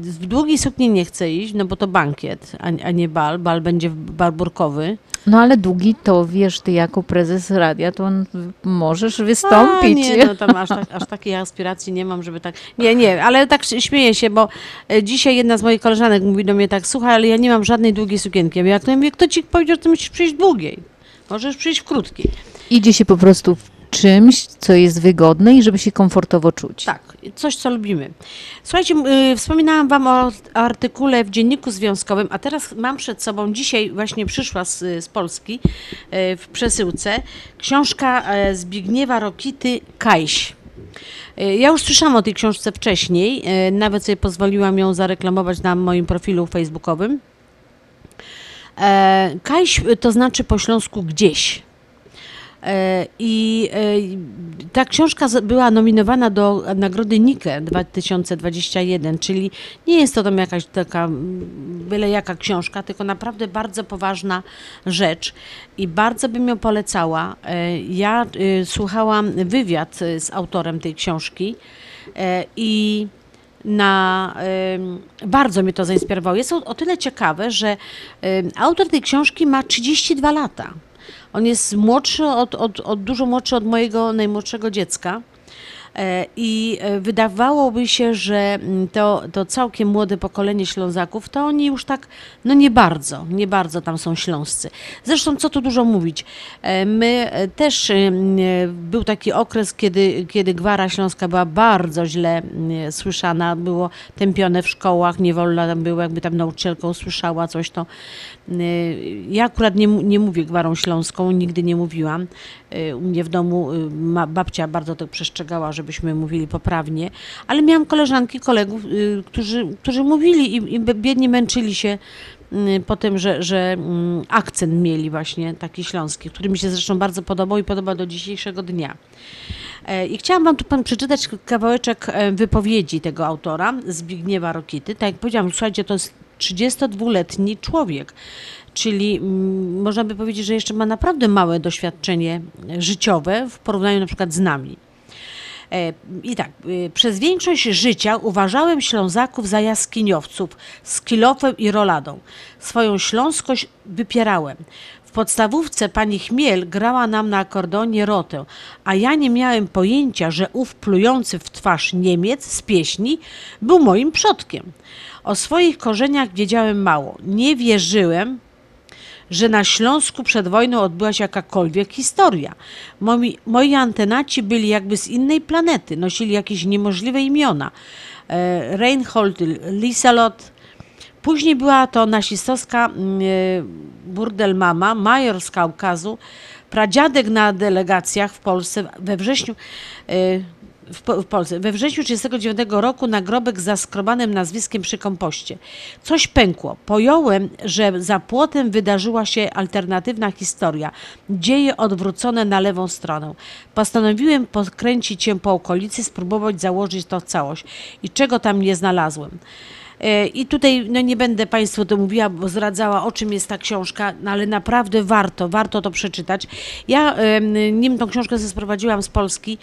w długiej sukni nie chcę iść, no bo to bankiet, a nie bal. Bal będzie barburkowy. No ale długi to wiesz, ty jako prezes radia to możesz wystąpić. Nie, no tam aż takiej aspiracji nie mam, żeby tak... Nie, ale tak śmieję się, bo dzisiaj jedna z moich koleżanek mówi do mnie tak, słuchaj, ale ja nie mam żadnej długiej sukienki. Ja mówię, kto ci powiedział, że ty musisz przyjść długiej? Możesz przyjść w krótkiej. Idzie się po prostu w czymś, co jest wygodne i żeby się komfortowo czuć. Tak, coś, co lubimy. Słuchajcie, wspominałam Wam o artykule w Dzienniku Związkowym, a teraz mam przed sobą, dzisiaj właśnie przyszła z Polski w przesyłce, książka Zbigniewa Rokity „Kajś”. Ja już słyszałam o tej książce wcześniej, nawet sobie pozwoliłam ją zareklamować na moim profilu facebookowym. Kajś to znaczy po śląsku gdzieś. I ta książka była nominowana do nagrody Nike 2021, czyli nie jest to tam jakaś taka byle jaka książka, tylko naprawdę bardzo poważna rzecz i bardzo bym ją polecała. Ja słuchałam wywiad z autorem tej książki i bardzo mnie to zainspirowało. Jest o tyle ciekawe, że autor tej książki ma 32 lata. On jest młodszy dużo młodszy od mojego najmłodszego dziecka i wydawałoby się, że to całkiem młode pokolenie Ślązaków, to oni już tak, no nie bardzo tam są śląscy. Zresztą co tu dużo mówić, my też, był taki okres, kiedy gwara śląska była bardzo źle słyszana, było tępione w szkołach, nie wolno tam było, jakby tam nauczycielka usłyszała coś, to ja akurat nie mówię gwarą śląską, nigdy nie mówiłam. U mnie w domu babcia bardzo to przestrzegała, żebyśmy mówili poprawnie, ale miałam koleżanki, kolegów, którzy mówili i biedni męczyli się po tym, że akcent mieli właśnie taki śląski, który mi się zresztą bardzo podobał i podoba do dzisiejszego dnia. I chciałam Wam tu przeczytać kawałeczek wypowiedzi tego autora, Zbigniewa Rokity. Tak jak powiedziałam, słuchajcie, to jest 32-letni człowiek, czyli można by powiedzieć, że jeszcze ma naprawdę małe doświadczenie życiowe w porównaniu na przykład z nami. I tak, przez większość życia uważałem Ślązaków za jaskiniowców z kilofem i roladą. Swoją śląskość wypierałem. W podstawówce pani Chmiel grała nam na akordeonie rotę, a ja nie miałem pojęcia, że ów plujący w twarz Niemiec z pieśni był moim przodkiem. O swoich korzeniach wiedziałem mało. Nie wierzyłem, że na Śląsku przed wojną odbyła się jakakolwiek historia. Moi antenaci byli jakby z innej planety, nosili jakieś niemożliwe imiona. Reinhold, Liselot. Później była to nasistowska burdelmama, major z Kaukazu, pradziadek na delegacjach w Polsce we wrześniu 1939 roku nagrobek z zaskrobanym nazwiskiem przy kompoście. Coś pękło. Pojąłem, że za płotem wydarzyła się alternatywna historia. Dzieje odwrócone na lewą stronę. Postanowiłem pokręcić się po okolicy, spróbować założyć to całość. I czego tam nie znalazłem? I tutaj no nie będę Państwu to mówiła, bo zdradzała, o czym jest ta książka, no ale naprawdę warto to przeczytać. Ja nim tą książkę sprowadziłam z Polski,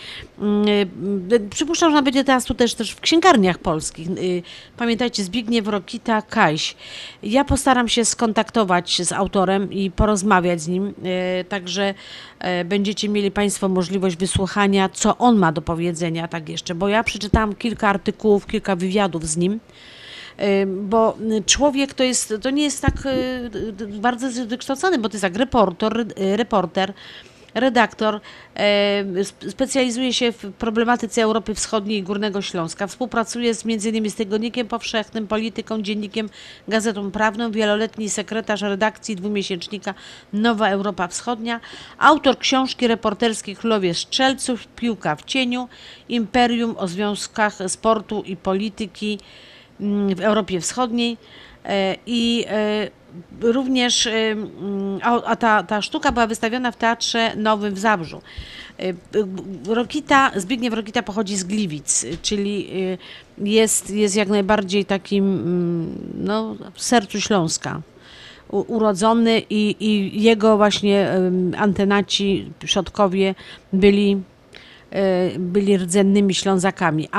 przypuszczam, że ona będzie teraz tu też w księgarniach polskich. Pamiętajcie, Zbigniew Rokita, Kaś. Ja postaram się skontaktować z autorem i porozmawiać z nim, także będziecie mieli Państwo możliwość wysłuchania, co on ma do powiedzenia, tak jeszcze, bo ja przeczytałam kilka artykułów, kilka wywiadów z nim, bo człowiek to nie jest tak bardzo wykształcony, bo to jest jak reporter, redaktor, specjalizuje się w problematyce Europy Wschodniej i Górnego Śląska, współpracuje z m.in. z Tygodnikiem Powszechnym, Polityką, Dziennikiem, Gazetą Prawną, wieloletni sekretarz redakcji dwumiesięcznika Nowa Europa Wschodnia, autor książki reporterskiej Królowie Strzelców, Piłka w cieniu, Imperium o związkach sportu i polityki w Europie Wschodniej i również, ta sztuka była wystawiona w Teatrze Nowym w Zabrzu. Zbigniew Rokita pochodzi z Gliwic, czyli jest jak najbardziej takim no, w sercu Śląska urodzony i jego właśnie antenaci, przodkowie byli rdzennymi Ślązakami,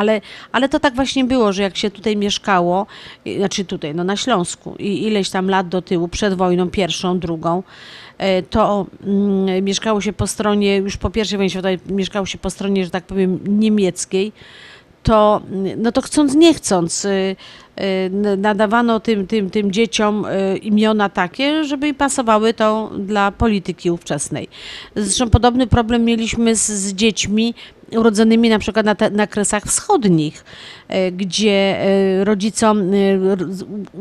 ale to tak właśnie było, że jak się tutaj mieszkało, znaczy tutaj, no na Śląsku i ileś tam lat do tyłu, przed wojną pierwszą, drugą, to mieszkało się po stronie, już po pierwszej wojnie światowej mieszkało się po stronie, że tak powiem, niemieckiej, to, no to chcąc nie chcąc nadawano tym dzieciom imiona takie, żeby pasowały to dla polityki ówczesnej. Zresztą podobny problem mieliśmy z dziećmi urodzonymi na przykład na Kresach Wschodnich, gdzie rodzicom,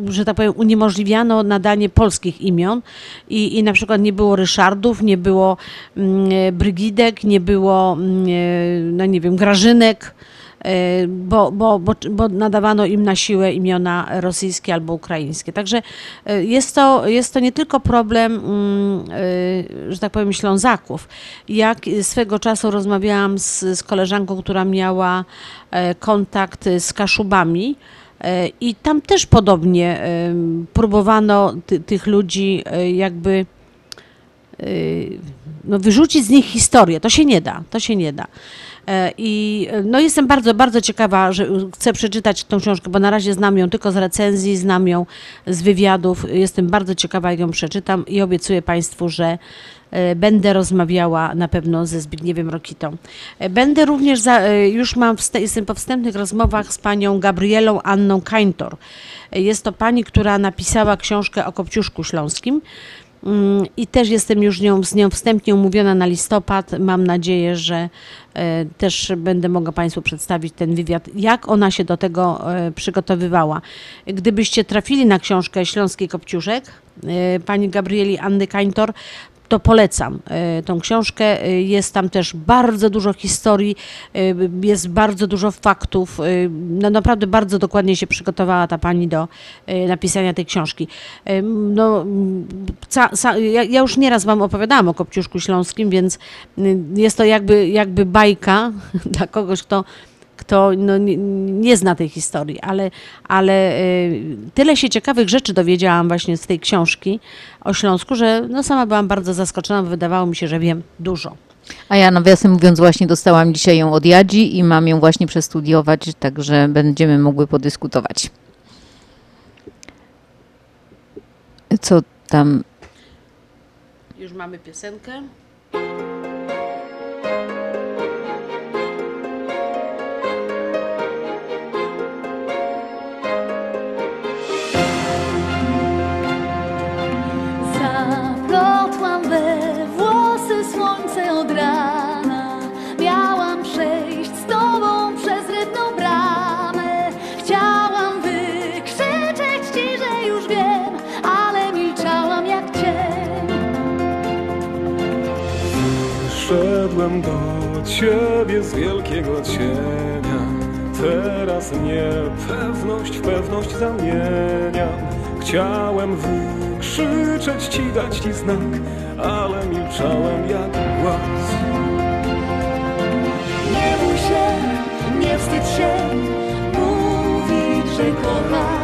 że tak powiem, uniemożliwiano nadanie polskich imion i na przykład nie było Ryszardów, nie było Brygidek, nie było, no nie wiem, Grażynek, bo nadawano im na siłę imiona rosyjskie albo ukraińskie. Także jest to nie tylko problem, że tak powiem, Ślązaków. Jak swego czasu rozmawiałam z koleżanką, która miała kontakt z Kaszubami, i tam też podobnie próbowano tych ludzi jakby no, wyrzucić z nich historię. To się nie da. I no jestem bardzo, bardzo ciekawa, że chcę przeczytać tą książkę, bo na razie znam ją tylko z recenzji, znam ją z wywiadów. Jestem bardzo ciekawa, jak ją przeczytam i obiecuję Państwu, że będę rozmawiała na pewno ze Zbigniewem Rokitą. Będę również, już mam, jestem po wstępnych rozmowach z panią Gabrielą Anną Kańtor. Jest to pani, która napisała książkę o Kopciuszku Śląskim. I też jestem już z nią wstępnie umówiona na listopad. Mam nadzieję, że też będę mogła Państwu przedstawić ten wywiad, jak ona się do tego przygotowywała. Gdybyście trafili na książkę Śląski Kopciuszek pani Gabrieli Anny Kańtor, to polecam tą książkę. Jest tam też bardzo dużo historii, jest bardzo dużo faktów. No naprawdę bardzo dokładnie się przygotowała ta pani do napisania tej książki. No, ja już nieraz Wam opowiadałam o Kopciuszku Śląskim, więc jest to jakby bajka dla kogoś, kto no, nie zna tej historii, ale tyle się ciekawych rzeczy dowiedziałam właśnie z tej książki o Śląsku, że no, sama byłam bardzo zaskoczona, bo wydawało mi się, że wiem dużo. A ja nawiasem mówiąc właśnie dostałam dzisiaj ją od Jadzi i mam ją właśnie przestudiować, także będziemy mogły podyskutować. Co tam? Już mamy piosenkę. Wszedłem do Ciebie z wielkiego cienia. Teraz niepewność w pewność zamieniam. Chciałem wykrzyczeć Ci, dać Ci znak, ale milczałem jak głaz. Nie bój się, nie wstydź się mówić, że kocham.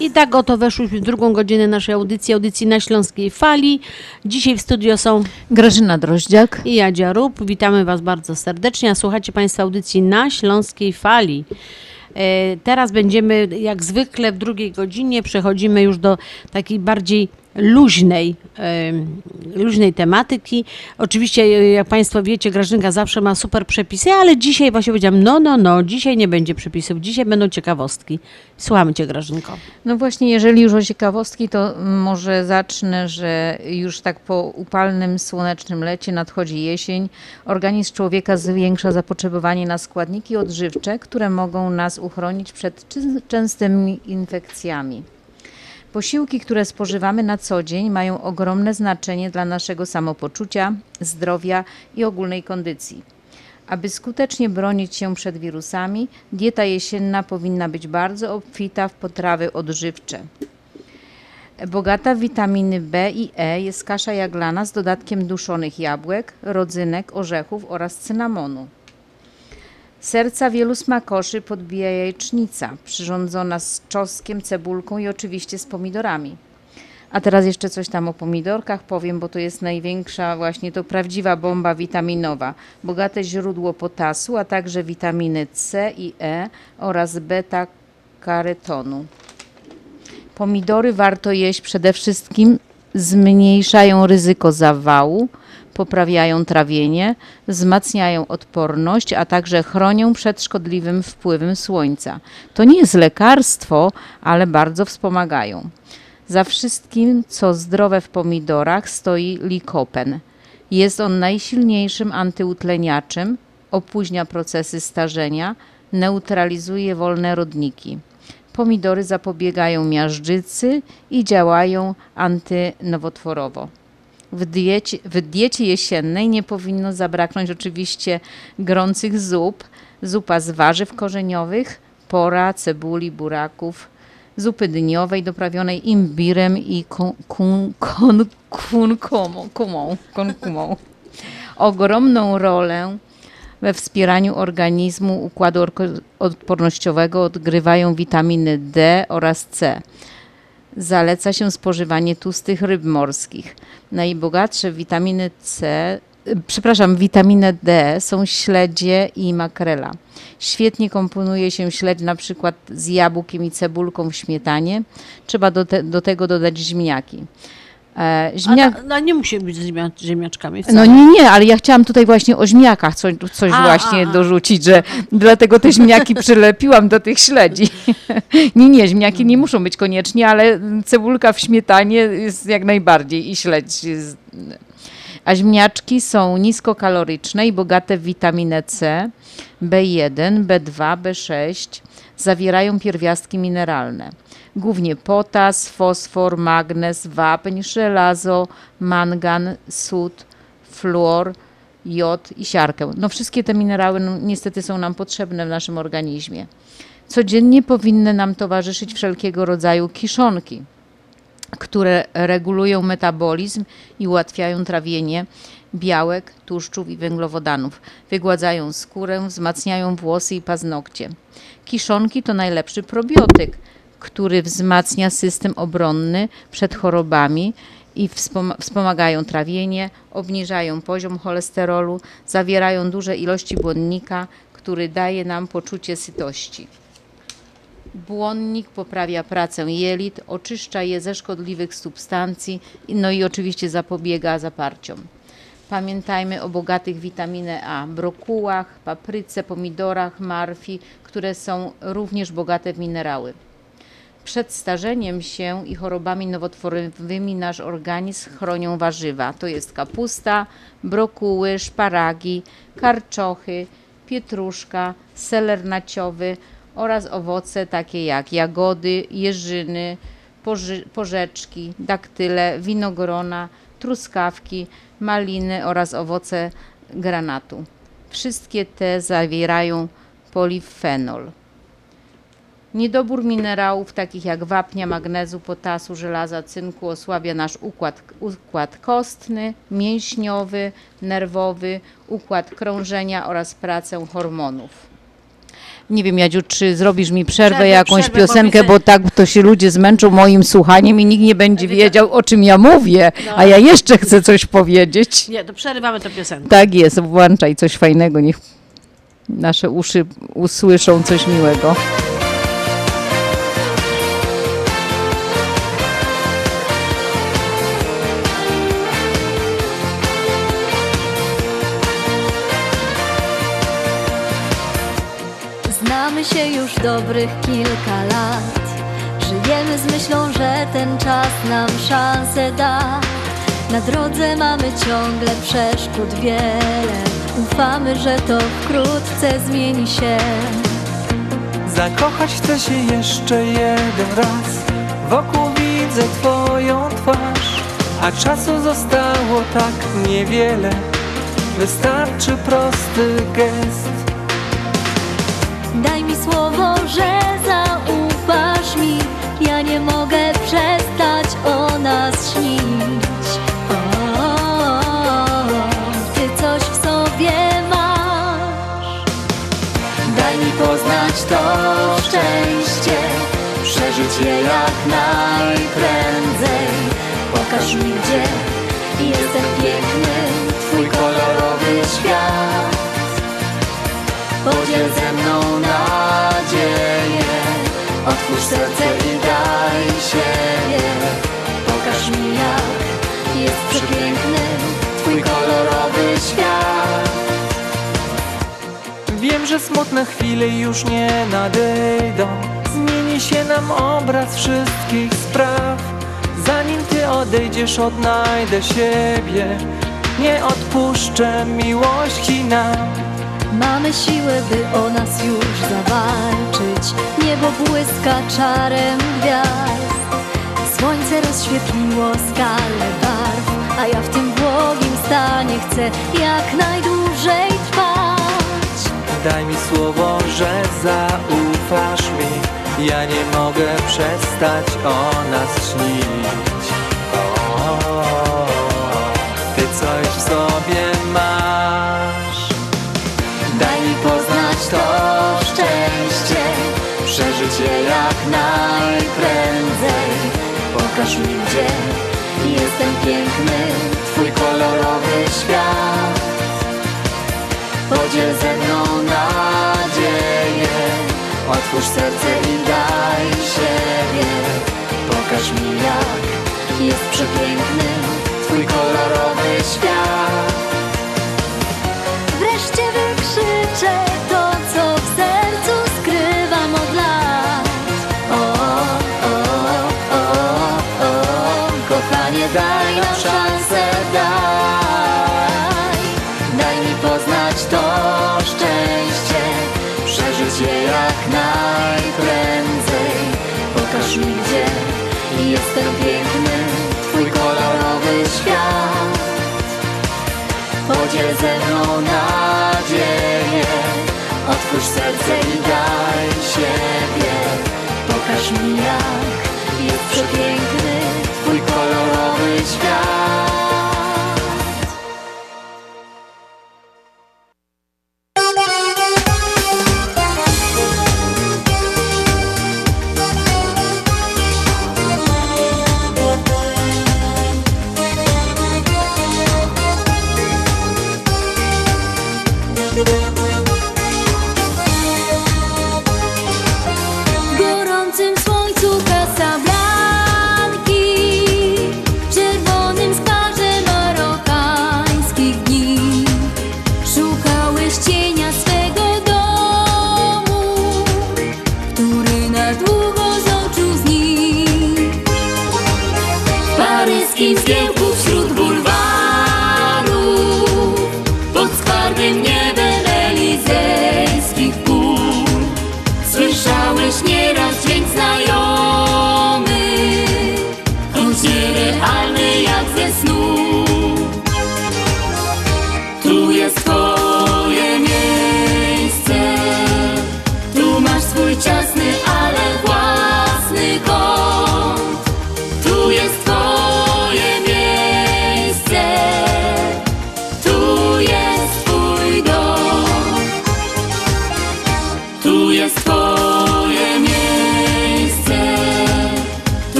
I tak oto weszłyśmy w drugą godzinę naszej audycji Na Śląskiej Fali. Dzisiaj w studio są Grażyna Droździak i Jadzia Rup. Witamy Was bardzo serdecznie, a słuchacie Państwo audycji Na Śląskiej Fali. Teraz będziemy, jak zwykle w drugiej godzinie, przechodzimy już do takiej bardziej luźnej tematyki. Oczywiście, jak Państwo wiecie, Grażynka zawsze ma super przepisy, ale dzisiaj właśnie powiedziałam, dzisiaj nie będzie przepisów, dzisiaj będą ciekawostki. Słuchamy Cię, Grażynko. No właśnie, jeżeli już o ciekawostki, to może zacznę, że już tak po upalnym, słonecznym lecie nadchodzi jesień. Organizm człowieka zwiększa zapotrzebowanie na składniki odżywcze, które mogą nas uchronić przed częstymi infekcjami. Posiłki, które spożywamy na co dzień, mają ogromne znaczenie dla naszego samopoczucia, zdrowia i ogólnej kondycji. Aby skutecznie bronić się przed wirusami, dieta jesienna powinna być bardzo obfita w potrawy odżywcze. Bogata w witaminy B i E jest kasza jaglana z dodatkiem duszonych jabłek, rodzynek, orzechów oraz cynamonu. Serca wielu smakoszy podbija jajecznica, przyrządzona z czosnkiem, cebulką i oczywiście z pomidorami. A teraz jeszcze coś tam o pomidorkach powiem, bo to jest największa, właśnie to prawdziwa bomba witaminowa. Bogate źródło potasu, a także witaminy C i E oraz beta-karotenu. Pomidory warto jeść przede wszystkim, zmniejszają ryzyko zawału, poprawiają trawienie, wzmacniają odporność, a także chronią przed szkodliwym wpływem słońca. To nie jest lekarstwo, ale bardzo wspomagają. Za wszystkim, co zdrowe w pomidorach, stoi likopen. Jest on najsilniejszym antyutleniaczem, opóźnia procesy starzenia, neutralizuje wolne rodniki. Pomidory zapobiegają miażdżycy i działają antynowotworowo. W diecie jesiennej nie powinno zabraknąć oczywiście gorących zup, zupa z warzyw korzeniowych, pora, cebuli, buraków, zupy dyniowej doprawionej imbirem i kurkumą. Ogromną rolę we wspieraniu organizmu układu odpornościowego odgrywają witaminy D oraz C. Zaleca się spożywanie tłustych ryb morskich. Najbogatsze witaminę D są śledzie i makrela. Świetnie komponuje się śledź na przykład z jabłkiem i cebulką w śmietanie. Trzeba do tego dodać ziemniaki. Nie musi być z ziemniaczkami wcale. Nie, ale ja chciałam tutaj właśnie o ziemniakach coś dorzucić, że dlatego te ziemniaki przylepiłam do tych śledzi. Nie, ziemniaki nie muszą być koniecznie, ale cebulka w śmietanie jest jak najbardziej i śledź. A ziemniaczki są niskokaloryczne i bogate w witaminę C, B1, B2, B6, zawierają pierwiastki mineralne. Głównie potas, fosfor, magnez, wapń, żelazo, mangan, sód, fluor, jod i siarkę. Wszystkie te minerały niestety są nam potrzebne w naszym organizmie. Codziennie powinny nam towarzyszyć wszelkiego rodzaju kiszonki, które regulują metabolizm i ułatwiają trawienie białek, tłuszczów i węglowodanów. Wygładzają skórę, wzmacniają włosy i paznokcie. Kiszonki to najlepszy probiotyk, który wzmacnia system obronny przed chorobami i wspomagają trawienie, obniżają poziom cholesterolu, zawierają duże ilości błonnika, który daje nam poczucie sytości. Błonnik poprawia pracę jelit, oczyszcza je ze szkodliwych substancji, i oczywiście zapobiega zaparciom. Pamiętajmy o bogatych w witaminę A, brokułach, papryce, pomidorach, marfii, które są również bogate w minerały. Przed starzeniem się i chorobami nowotworowymi nasz organizm chronią warzywa. To jest kapusta, brokuły, szparagi, karczochy, pietruszka, seler naciowy oraz owoce takie jak jagody, jeżyny, porzeczki, daktyle, winogrona, truskawki, maliny oraz owoce granatu. Wszystkie te zawierają polifenol. Niedobór minerałów takich jak wapnia, magnezu, potasu, żelaza, cynku osłabia nasz układ kostny, mięśniowy, nerwowy, układ krążenia oraz pracę hormonów. Nie wiem, Jadziu, czy zrobisz mi przerwę jakąś piosenkę, bo tak to się ludzie zmęczą moim słuchaniem i nikt nie będzie wiedział, o czym ja mówię, no. A ja jeszcze chcę coś powiedzieć. Nie, to przerywamy tę piosenkę. Tak jest, włączaj coś fajnego, niech nasze uszy usłyszą coś miłego. Znamy się już dobrych kilka lat. Żyjemy z myślą, że ten czas nam szansę da. Na drodze mamy ciągle przeszkód wiele. Ufamy, że to wkrótce zmieni się. Zakochać chcę się jeszcze jeden raz. Wokół widzę twoją twarz. A czasu zostało tak niewiele. Wystarczy prosty gest. Daj mi słowo, że zaufasz mi. Ja nie mogę przestać o nas śnić. Ty coś w sobie masz. Daj mi poznać to szczęście, przeżyć je jak najprędzej. Pokaż mi, gdzie jestem piękny, twój kolorowy świat. Podziel ze mną nadzieję, otwórz serce i daj siebie. Pokaż mi, jak jest przepiękny twój kolorowy świat. Wiem, że smutne chwile już nie nadejdą. Zmieni się nam obraz wszystkich spraw. Zanim ty odejdziesz, odnajdę siebie. Nie odpuszczę miłości nam. Mamy siłę, by o nas już zawalczyć. Niebo błyska czarem gwiazd. Słońce rozświetliło skalę barw. A ja w tym błogim stanie chcę jak najdłużej trwać. Daj mi słowo, że zaufasz mi. Ja nie mogę przestać o nas śnić. Ty coś w sobie masz. Daj mi poznać to szczęście, przeżyć je jak najprędzej. Pokaż mi, gdzie jestem piękny, twój kolorowy świat. Podziel ze mną nadzieję, otwórz serce i daj siebie. Pokaż mi, jak jest przepiękny twój kolorowy świat. Wreszcie wykrzyczę to, co w sercu skrywam od lat. Kochanie, daj nam szansę, daj. Daj mi poznać to szczęście, przeżyć je jak najprędzej. Pokaż mi, gdzie jestem piękny, twój kolorowy świat. Podziel ze mną nadzieję, otwórz serce i daj siebie. Pokaż mi, jak jest przepiękny twój kolorowy świat. W słońcu Casablanki, w czerwonym spalaniu.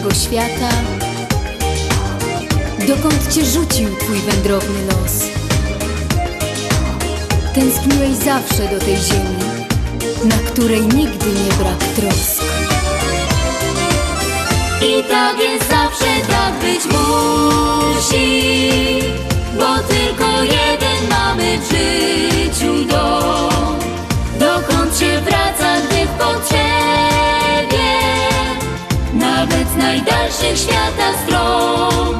tego świata, dokąd cię rzucił twój wędrowny los. Tęskniłeś zawsze do tej ziemi, na której nigdy nie brak trosk. I tak jest zawsze, tak być musi, bo tylko jeden mamy w życiu dom. Dokąd się wraca, gdy w potrzebie, nawet z najdalszych świata stron.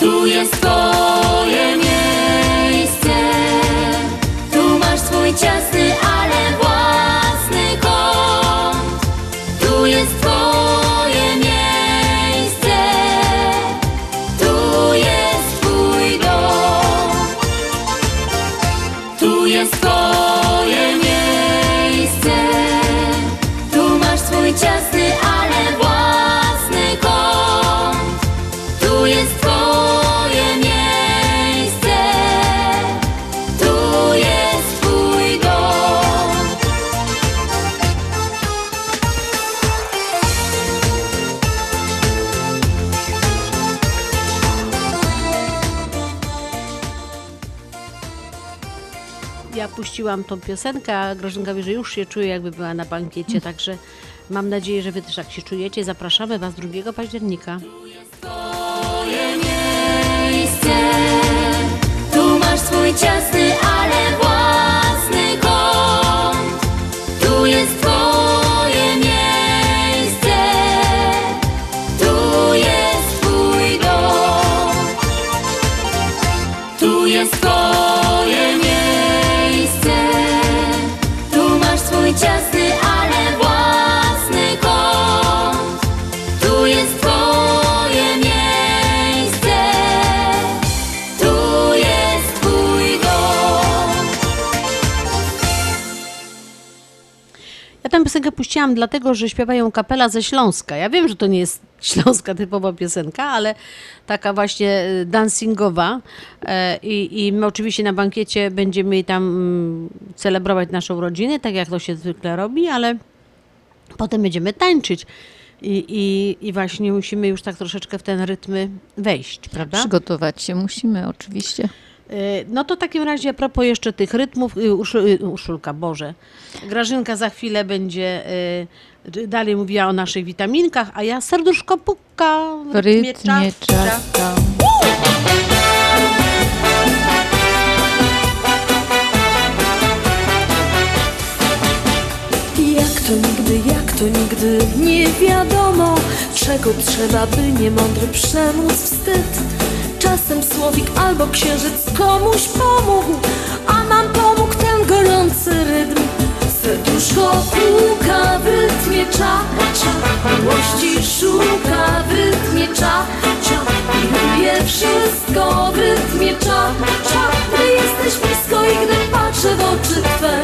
Tu jest twoje miejsce, tu masz swój ciasny, ale własny kąt. Tu jest twoje miejsce, tu jest twój dom. Tu jest twoje miejsce, tu masz swój ciasny, ale własny kąt. Tu jest twoje miejsce, tu jest twój dom. Ja puściłam tą piosenkę, a Grażynka mówi, że już się czuje, jakby była na bankiecie, także mam nadzieję, że wy też tak się czujecie. Zapraszamy was 2 października. Twoje miejsce, tu masz swój ciasny, ale własny kąt. Tu jest twoje miejsce, tu jest twój dom. Tu jest twoje miejsce, tu masz swój ciasny, ale własny kąt. Tu jest twoje miejsce, tu jest twój dom. Ja tę piosenkę puściłam dlatego, że śpiewają kapela ze Śląska. Ja wiem, że to nie jest śląska typowa piosenka, ale taka właśnie dancingowa. I my oczywiście na bankiecie będziemy tam celebrować nasze urodziny, tak jak to się zwykle robi, ale potem będziemy tańczyć. I właśnie musimy już tak troszeczkę w ten rytm wejść, prawda? Przygotować się musimy oczywiście. No to w takim razie a propos jeszcze tych rytmów, Urszulka, Boże, Grażynka za chwilę będzie dalej mówiła o naszych witaminkach, a ja serduszko puka w rytmie czas. Jak to nigdy nie wiadomo, czego trzeba, by niemądry przemóc wstyd. Czasem słowik albo księżyc komuś pomógł, a nam pomógł ten gorący rytm. Serduszko puka w rytmie cza-cza, miłości szuka w rytmie cza-cza. Lubię wszystko w rytmie cza-cza, gdy jesteś blisko i gdy patrzę w oczy twe.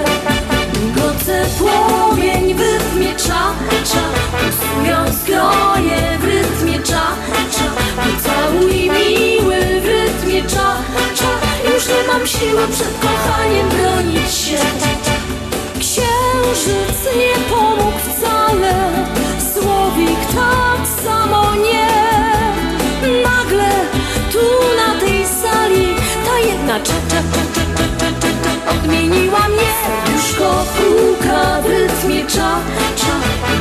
Goce płomień w rytmie cza-cza, usują skroje w rytmie cza-cza. Pocałuj miły w rytmie cza-cza, już nie mam siły przed kochaniem bronić się. Księżyc nie pomógł wcale, słowik tak samo nie. Nagle tu na tej sali ta jedna cza-cza odmieniła mnie. Serduszko puka w rytmie cza-cza,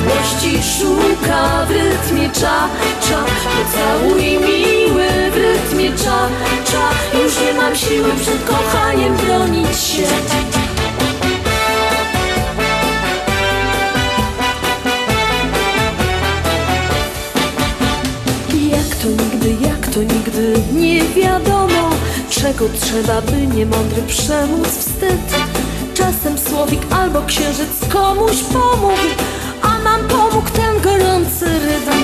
miłości szuka w rytmie cza-cza. Pocałuj miły w rytmie cza-cza, już nie mam siły przed kochaniem bronić się. Jak to nigdy nie wiadomo, czego trzeba, by niemądry przemóc wstyd. Czasem słowik albo księżyc komuś pomógł, a nam pomógł ten gorący rytm.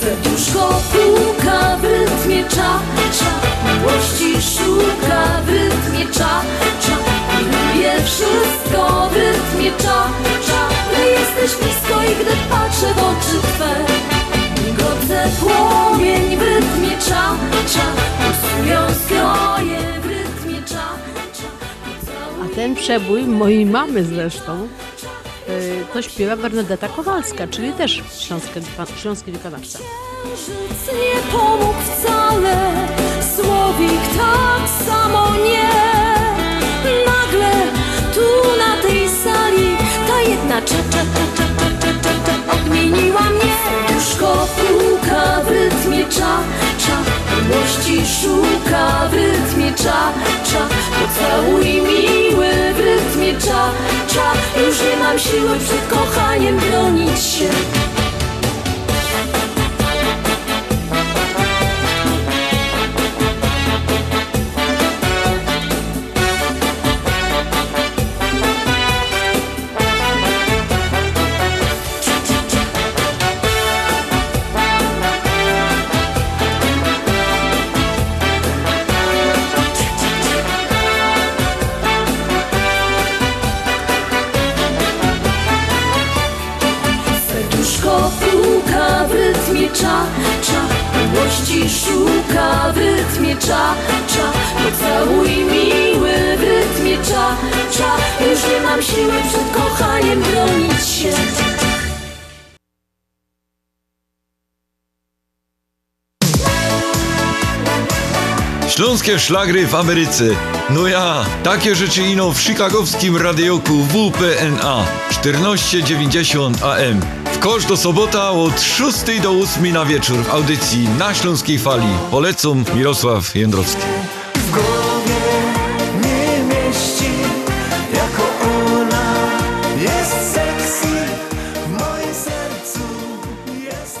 Serduszko puka w rytmie cza-cza, miłości szuka w rytmie cza-cza. Lubię wszystko w rytmie cza-cza, gdy jesteś blisko i gdy patrzę w oczy twe. Godzę płomień w rytmie cza-cza, usują skroje w rytmie cza-cza. A ten przebój mojej mamy zresztą to śpiewa Bernadeta Kowalska, czyli też śląski wykonawca. Księżyc nie pomógł wcale, słowik tak samo nie. Nagle tu na tej sali ta jedna cza odmieniła mnie. Łóżko puka w rytmie cza, miłości szuka w rytmie cza. Pocałuj miły w rytmie cza, już nie mam siły przed kochaniem bronić się. Szuka w rytmie cza, pocałuj miły w rytmie cza, już nie mam siły przed kochaniem bronić się. Śląskie szlagry w Ameryce. No ja, takie rzeczy ino w chicagowskim radioku WPNA 1490 AM. W kosz do sobota od 6 do 8 na wieczór w audycji Na Śląskiej Fali. Polecam Mirosław Jędrowski. W głowie nie mieści, jako ona jest sexy, w moim sercu jest...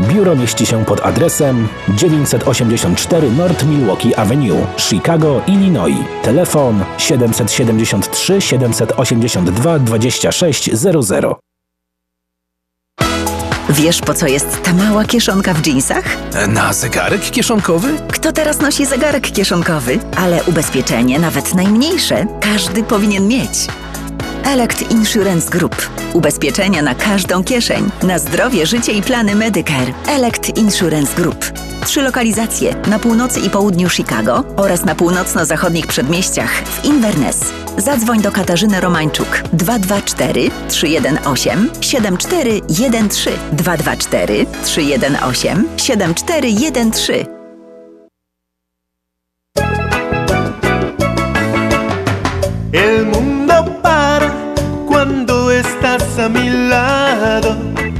Biuro mieści się pod adresem 984 North Milwaukee Avenue, Chicago, Illinois. Telefon 773 782 2600. Wiesz, po co jest ta mała kieszonka w dżinsach? Na zegarek kieszonkowy? Kto teraz nosi zegarek kieszonkowy? Ale ubezpieczenie, nawet najmniejsze, każdy powinien mieć. Elect Insurance Group. Ubezpieczenia na każdą kieszeń. Na zdrowie, życie i plany Medicare. Elect Insurance Group. 3 lokalizacje. Na północy i południu Chicago oraz na północno-zachodnich przedmieściach w Inverness. Zadzwoń do Katarzyny Romańczuk. 224-318-7413. 224-318-7413.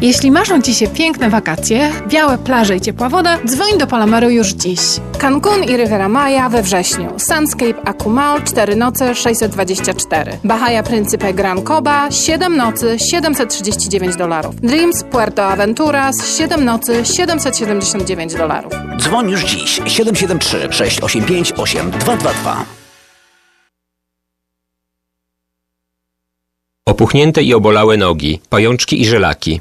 Jeśli marzą Ci się piękne wakacje, białe plaże i ciepła woda, dzwoń do Polameru już dziś. Cancun i Riviera Maya we wrześniu. Sunscape Akumal 4 noce 624. Bahia Principe Gran Coba 7 nocy $739. Dreams Puerto Aventuras 7 nocy $779. Dzwoń już dziś 773 685 8222. Opuchnięte i obolałe nogi, pajączki i żelaki,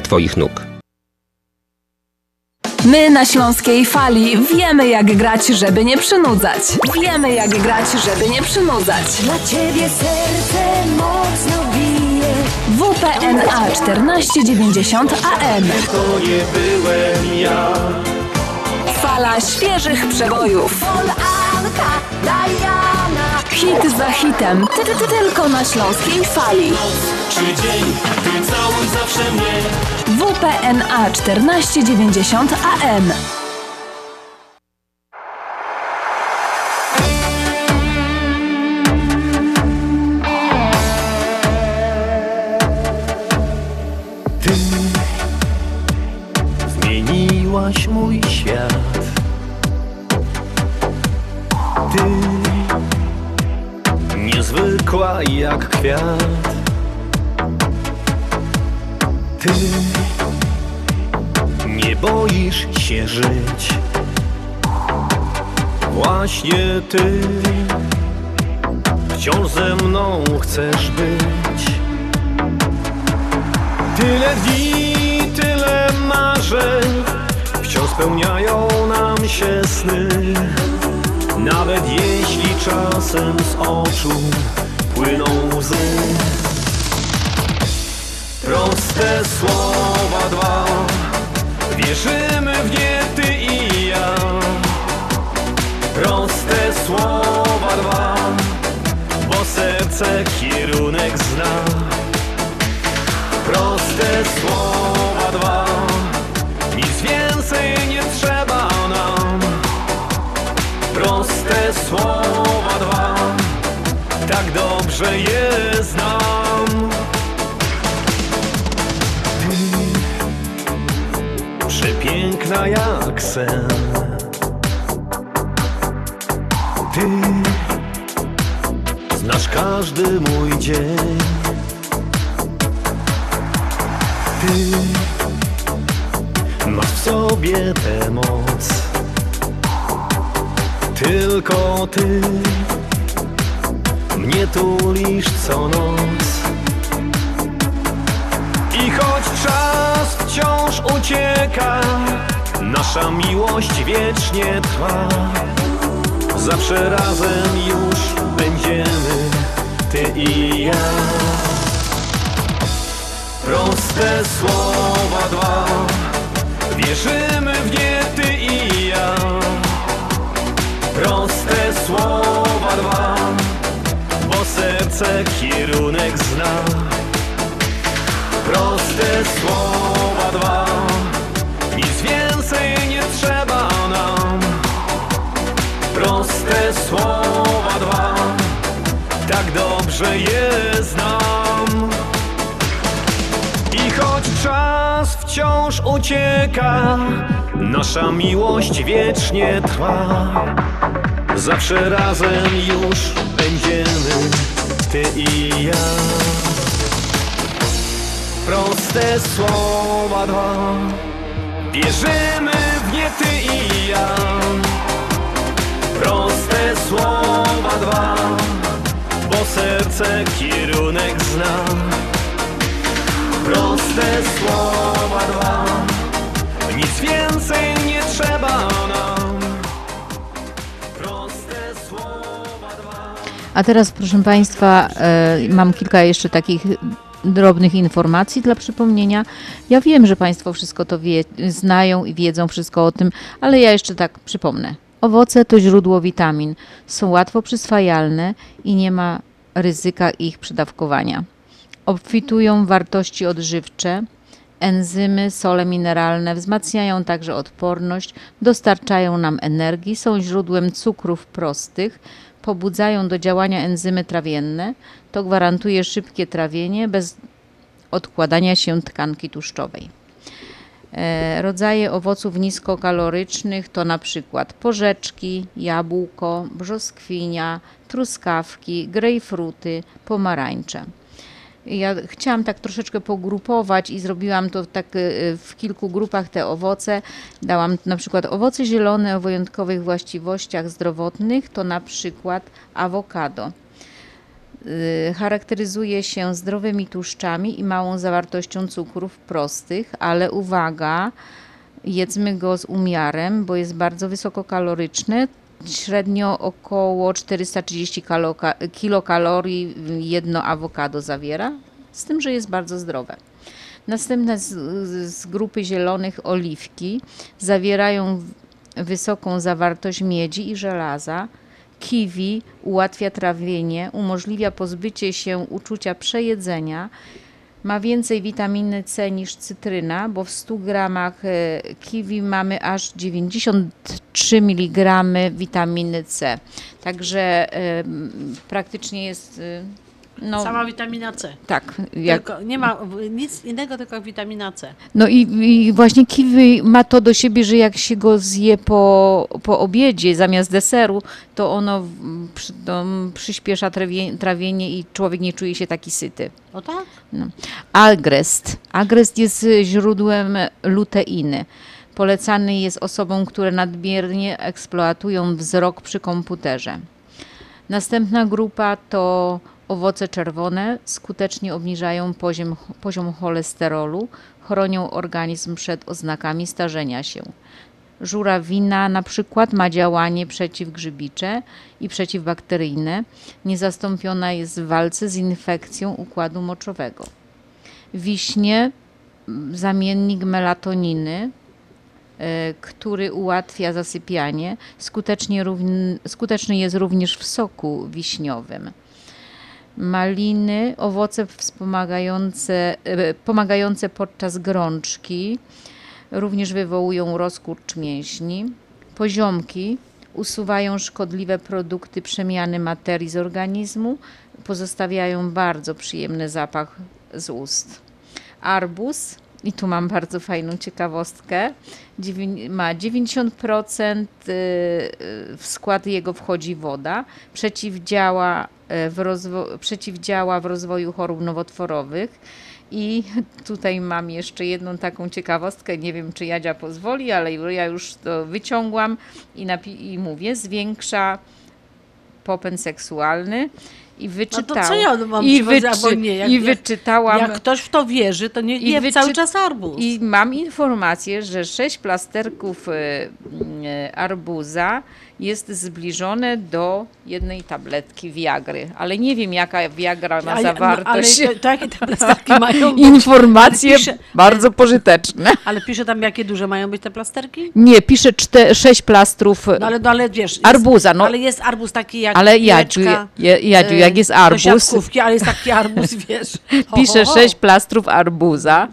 Twoich nóg. My na Śląskiej Fali wiemy, jak grać, żeby nie przynudzać. Wiemy, jak grać, żeby nie przynudzać. Dla Ciebie serce mocno bije. WPNA 1490 AM. To nie byłem ja. Fala świeżych przebojów. Polanka, Diana. Hit za hitem, tylko na Śląskiej Fali. Czy dzień, ty całuj zawsze mnie. WPNA 1490 AM. zmieniłaś mój świat. Ty, niezwykła jak kwiat. Ty, nie boisz się żyć. Właśnie ty, wciąż ze mną chcesz być. Tyle dni, tyle marzeń, wciąż spełniają nam się sny. Nawet jeśli czasem z oczu płyną łzy. Proste słowa dwa, wierzymy w nie ty i ja. Proste słowa dwa, bo serce kierunek zna. Proste słowa dwa, nic więcej nie trzeba nam. Proste słowa dwa, tak dobrze je znam. Ty, przepiękna jak sen. Ty, znasz każdy mój dzień. Ty, masz w sobie tę moc. Tylko ty mnie tulisz co noc. I choć czas wciąż ucieka, nasza miłość wiecznie trwa. Zawsze razem już będziemy, ty i ja. Proste słowa dwa, wierzymy w nie ty i ja. Proste słowa dwa, bo serce kierunek zna. Proste słowa dwa, nic więcej nie trzeba nam. Proste słowa dwa, tak dobrze je znam. I choć czas wciąż ucieka, nasza miłość wiecznie trwa. Zawsze razem już będziemy, ty i ja. Proste słowa dwa, wierzymy w nie ty i ja. Proste słowa dwa, bo serce kierunek zna. Proste słowa dwa, nic więcej nie trzeba nam. A teraz, proszę Państwa, mam kilka jeszcze takich drobnych informacji dla przypomnienia. Ja wiem, że Państwo wszystko to znają i wiedzą wszystko o tym, ale ja jeszcze tak przypomnę. Owoce to źródło witamin, są łatwo przyswajalne i nie ma ryzyka ich przedawkowania. Obfitują w wartości odżywcze, enzymy, sole mineralne, wzmacniają także odporność, dostarczają nam energii, są źródłem cukrów prostych, pobudzają do działania enzymy trawienne, to gwarantuje szybkie trawienie bez odkładania się tkanki tłuszczowej. Rodzaje owoców niskokalorycznych to na przykład porzeczki, jabłko, brzoskwinia, truskawki, grejpfruty, pomarańcze. Ja chciałam tak troszeczkę pogrupować i zrobiłam to tak w kilku grupach te owoce. Dałam na przykład owoce zielone o wyjątkowych właściwościach zdrowotnych, to na przykład awokado. Charakteryzuje się zdrowymi tłuszczami i małą zawartością cukrów prostych, ale uwaga, jedzmy go z umiarem, bo jest bardzo wysokokaloryczne. Średnio około 430 kilokalorii jedno awokado zawiera, z tym, że jest bardzo zdrowe. Następne z grupy zielonych oliwki zawierają wysoką zawartość miedzi i żelaza. Kiwi ułatwia trawienie, umożliwia pozbycie się uczucia przejedzenia. Ma więcej witaminy C niż cytryna, bo w 100 gramach kiwi mamy aż 93 mg witaminy C. Także praktycznie jest No, sama witamina C. Tak. Tylko nie ma nic innego, tylko witamina C. No i właśnie kiwi ma to do siebie, że jak się go zje po obiedzie zamiast deseru, to ono przyspiesza trawienie i człowiek nie czuje się taki syty. O tak? No. Agrest. Agrest jest źródłem luteiny. Polecany jest osobom, które nadmiernie eksploatują wzrok przy komputerze. Następna grupa to owoce czerwone, skutecznie obniżają poziom cholesterolu, chronią organizm przed oznakami starzenia się. Żurawina na przykład ma działanie przeciwgrzybicze i przeciwbakteryjne, niezastąpiona jest w walce z infekcją układu moczowego. Wiśnie, zamiennik melatoniny, który ułatwia zasypianie, skuteczny jest również w soku wiśniowym. Maliny, owoce pomagające podczas gorączki, również wywołują rozkurcz mięśni. Poziomki usuwają szkodliwe produkty przemiany materii z organizmu, pozostawiają bardzo przyjemny zapach z ust. Arbuz, i tu mam bardzo fajną ciekawostkę, ma 90% w skład jego wchodzi woda, przeciwdziała w rozwoju chorób nowotworowych. I tutaj mam jeszcze jedną taką ciekawostkę, nie wiem czy Jadzia pozwoli, ale ja już to wyciągłam i mówię, zwiększa popęd seksualny. I wyczytałam. No to co ja mam zapomnieć? Jak ktoś w to wierzy, to nie je cały czas arbuz. I mam informację, że 6 plasterków arbuza jest zbliżone do jednej tabletki Viagry, ale nie wiem jaka Viagra ma zawartość. No, ale takie plasterki mają być. Informacje bardzo pożyteczne. Ale pisze tam jakie duże mają być te plasterki? Nie, pisze 6 plastrów ale wiesz, arbuza. Jest, no, ale jest arbuz taki jak piłeczka. Jadziu, jak jest arbuz. Ale jest taki arbuz, wiesz. Pisze 6 plastrów arbuza.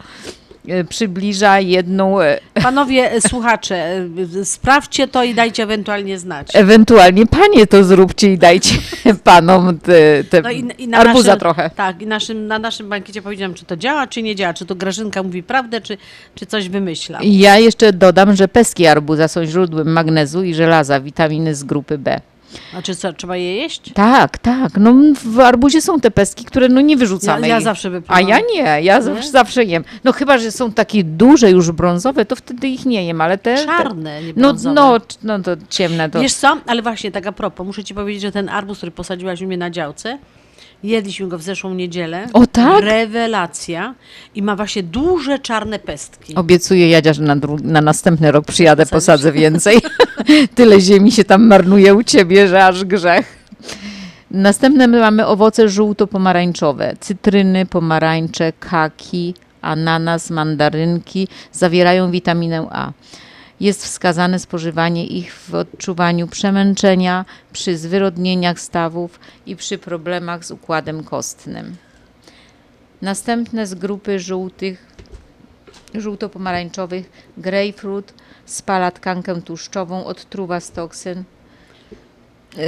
Przybliża jedną... Panowie słuchacze, sprawdźcie to i dajcie ewentualnie znać. Ewentualnie panie to zróbcie i dajcie panom arbuza trochę. Tak, i na naszym bankiecie powiedziałam, czy to działa, czy nie działa, czy to Grażynka mówi prawdę, czy coś wymyśla. Ja jeszcze dodam, że pestki arbuza są źródłem magnezu i żelaza, witaminy z grupy B. A czy co, trzeba je jeść? Tak, tak. No, w arbuzie są te pestki, które no, nie wyrzucamy. Ja zawsze wypluwam. A ja nie, zawsze jem. No chyba, że są takie duże już brązowe, to wtedy ich nie jem, ale te... Czarne, nie brązowe. No to ciemne to... Wiesz co, ale właśnie tak a propos, muszę ci powiedzieć, że ten arbuz, który posadziłaś u mnie na działce, jedliśmy go w zeszłą niedzielę. O tak? Rewelacja. I ma właśnie duże czarne pestki. Obiecuję, Jadzia, że na następny rok przyjadę, posadzę więcej. Tyle ziemi się tam marnuje u ciebie, że aż grzech. Następne mamy owoce żółto-pomarańczowe. Cytryny, pomarańcze, kaki, ananas, mandarynki zawierają witaminę A. Jest wskazane spożywanie ich w odczuwaniu przemęczenia, przy zwyrodnieniach stawów i przy problemach z układem kostnym. Następne z grupy żółto-pomarańczowych, grejpfrut spala tkankę tłuszczową, odtruwa z toksyn.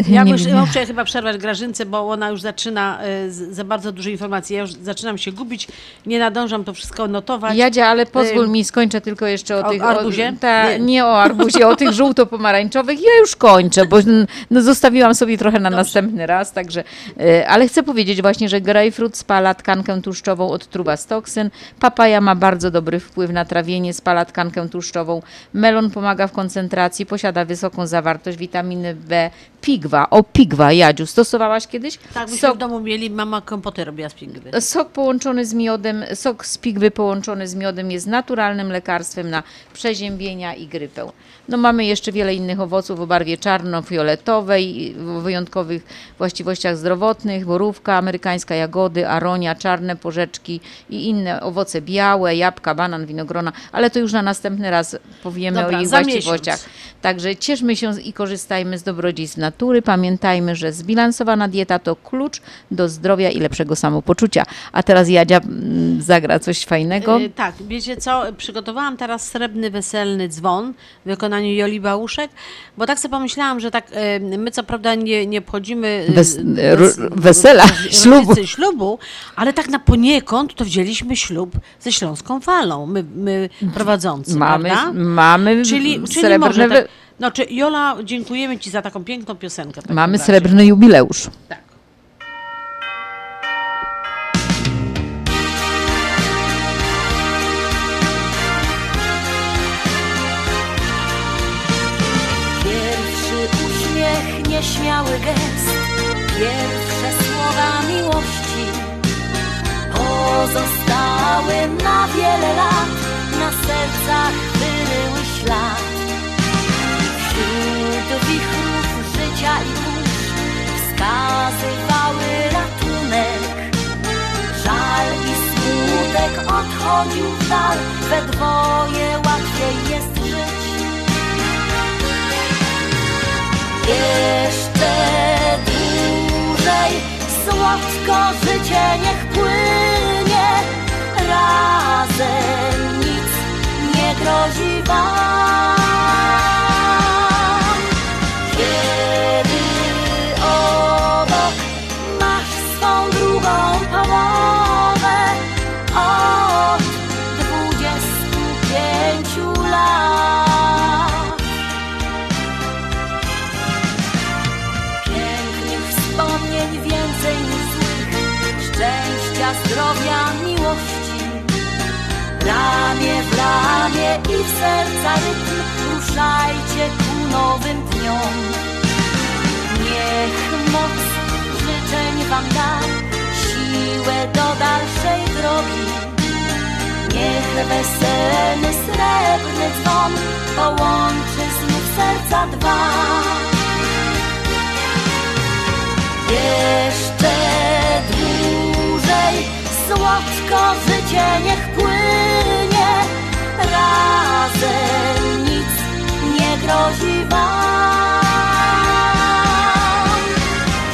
Ja muszę chyba przerwać Grażynce, bo ona już zaczyna za bardzo dużo informacji. Ja już zaczynam się gubić, nie nadążam to wszystko notować. Jadzia, ale pozwól mi, skończę tylko jeszcze o tych... arbuzie? Nie o arbuzie, o tych żółto-pomarańczowych. Ja już kończę, bo no, zostawiłam sobie trochę na następny raz, także... Ale chcę powiedzieć właśnie, że grejpfrut spala tkankę tłuszczową, odtruwa z toksyn. Papaja ma bardzo dobry wpływ na trawienie, spala tkankę tłuszczową. Melon pomaga w koncentracji, posiada wysoką zawartość witaminy B, Pigwa, Jadziu, stosowałaś kiedyś? Tak, myśmy w domu mieli, mama kompoty robiła z pigwy. Sok z pigwy połączony z miodem jest naturalnym lekarstwem na przeziębienia i grypę. No mamy jeszcze wiele innych owoców o barwie czarno-fioletowej, o wyjątkowych właściwościach zdrowotnych, borówka, amerykańska jagody, aronia, czarne porzeczki i inne owoce białe, jabłka, banan, winogrona, ale to już na następny raz powiemy o ich właściwościach. Miesiąc. Także cieszmy się i korzystajmy z dobrodziejstw natury. który, pamiętajmy, że zbilansowana dieta to klucz do zdrowia i lepszego samopoczucia. A teraz Jadzia zagra coś fajnego. Tak, wiecie co, przygotowałam teraz srebrny weselny dzwon w wykonaniu Joli Bałuszek, bo tak sobie pomyślałam, że tak my co prawda nie obchodzimy wesela, ślubu, ale tak na poniekąd to wzięliśmy ślub ze Śląską Falą, my prowadzący, prawda? Mamy czyli może tak, Jola, dziękujemy Ci za taką piękną piosenkę. Mamy srebrny jubileusz. Tak. Pierwszy uśmiech, nieśmiały gest, pierwsze słowa miłości pozostały na wiele lat, na sercach wyryły ślad. Wśród wichrów życia i burz wskazywały ratunek. Żal i smutek odchodził w dal, we dwoje łatwiej jest żyć. Jeszcze dłużej słodko życie niech płynie, razem nic nie grozi wam. Ramię w ramię i w serca rytm, ruszajcie ku nowym dniom. Niech moc życzeń wam da siłę do dalszej drogi. Niech weselny srebrny dzwon połączy znów serca dwa. Jeszcze dłużej słodko życie niech płynie, razem nic nie grozi wam.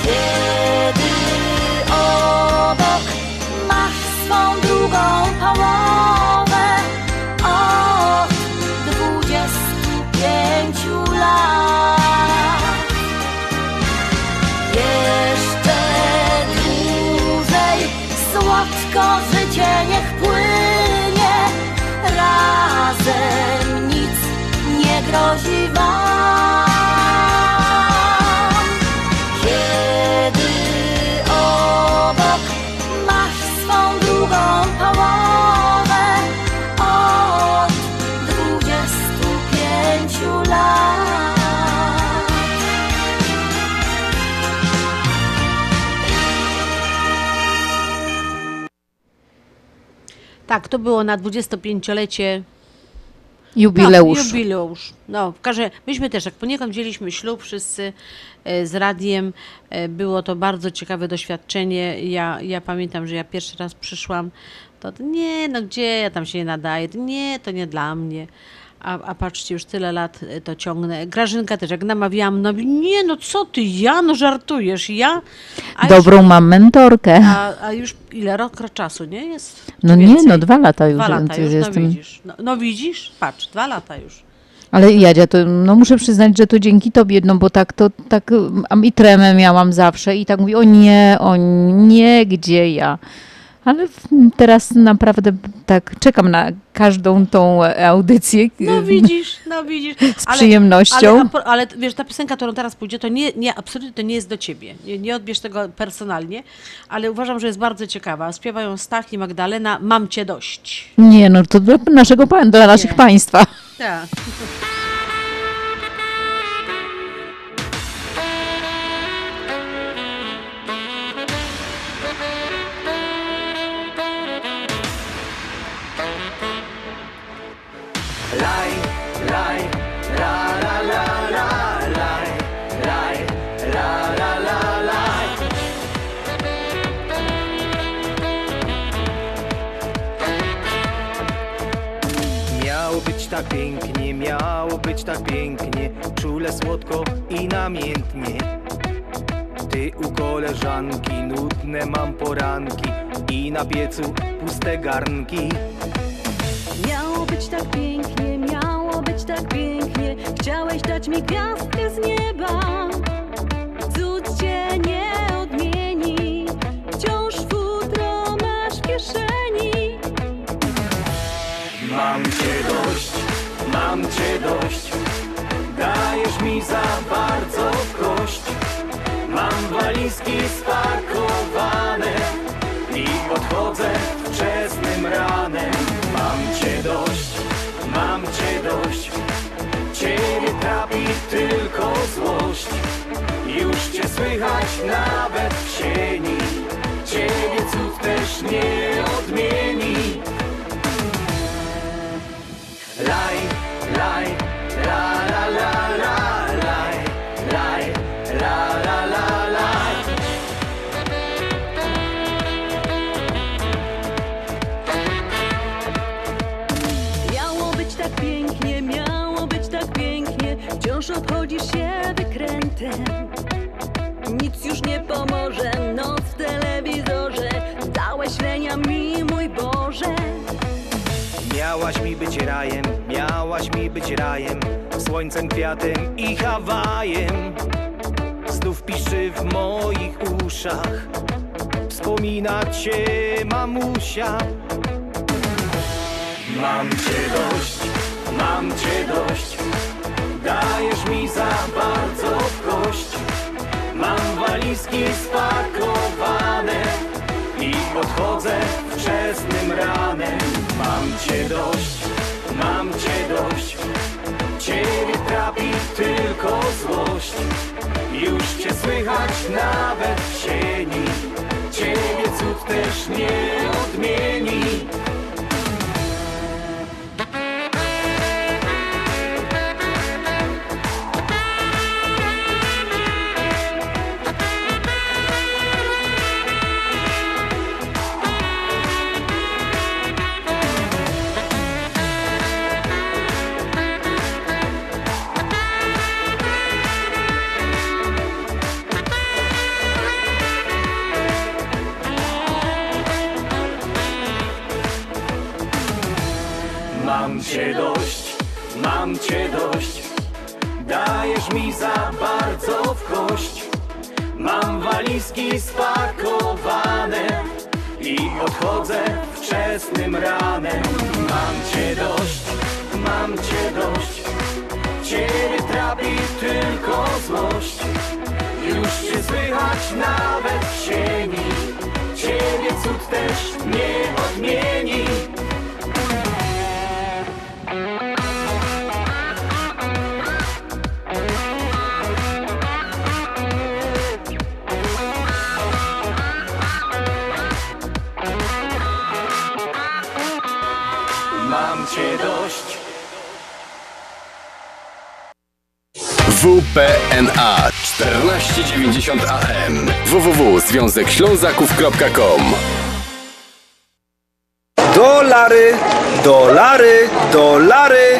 Kiedy obok masz swą drugą połowę od 25 lat. Jeszcze dłużej słodko życie niech płynie, razem nic nie grozi wam. Kiedy obok masz swą drugą połowę od 25 lat. Tak, to było na 25-lecie jubileusz. Myśmy też, jak poniekąd wzięliśmy ślub wszyscy z radiem, było to bardzo ciekawe doświadczenie. Ja pamiętam, że ja pierwszy raz przyszłam, to nie, gdzie ja tam się nie nadaję, to nie dla mnie. A patrzcie, już tyle lat to ciągnę. Grażynka też, jak namawiałam, co ty, żartujesz, Dobrą mam mentorkę. A już ile czasu, nie? Jest? Więcej. 2 lata już. 2 lata już, widzisz. Widzisz, patrz, 2 lata już. Ale Jadzia, to muszę przyznać, że to dzięki tobie, bo tak i tremę miałam zawsze i tak mówi, o nie, gdzie ja. Ale teraz naprawdę tak czekam na każdą tą audycję. Widzisz. Z przyjemnością. Ale wiesz, ta piosenka, którą teraz pójdzie, to absolutnie to nie jest do ciebie. Nie odbierz tego personalnie, ale uważam, że jest bardzo ciekawa. Śpiewają Stach i Magdalena, Mam cię dość. To dla naszych państwa. Tak. miało być tak pięknie, czule, słodko i namiętnie. Ty u koleżanki, nudne mam poranki i na piecu puste garnki. Miało być tak pięknie, miało być tak pięknie, chciałeś dać mi gwiazdkę z nieba. Cud cię nie odmieni, wciąż futro masz w kieszeni. Mam cię dość, mam cię dość, dajesz mi za bardzo w kość. Mam walizki spakowane i odchodzę wczesnym ranem. Mam cię dość, ciebie trapi tylko złość. Już cię słychać nawet w sieni, ciebie cud też nie odmieni. Laj, laj, la la la la. Wciąż obchodzisz się wykrętem, nic już nie pomoże. Noc w telewizorze, dałeś lenia mi, mój Boże. Miałaś mi być rajem, miałaś mi być rajem, słońcem, kwiatem i Hawajem. Znów piszczy w moich uszach, wspomina cię mamusia. Mam cię dość, dajesz mi za bardzo w kość. Mam walizki spakowane i odchodzę wczesnym ranem. Mam cię dość, ciebie trapi tylko złość. Już cię słychać nawet w sieni, ciebie cud też nie odmieni. Mam cię dość, dajesz mi za bardzo w kość. Mam walizki spakowane i odchodzę wczesnym ranem. Mam cię dość, ciebie trapi tylko złość. Już cię słychać nawet w sieni, ciebie cud też nie odmieni. WPNA 1490 AM www.związekślązaków.com. Dolary, dolary, dolary,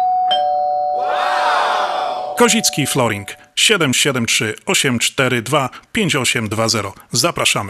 Kozicki Flooring 773 842 5820. Zapraszamy.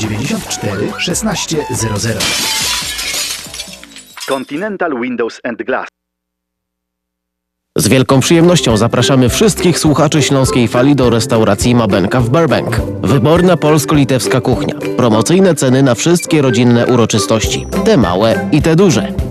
1600. Continental Windows and Glass. Z wielką przyjemnością zapraszamy wszystkich słuchaczy Śląskiej Fali do restauracji Mabenka w Burbank. Wyborna polsko-litewska kuchnia. Promocyjne ceny na wszystkie rodzinne uroczystości. Te małe i te duże.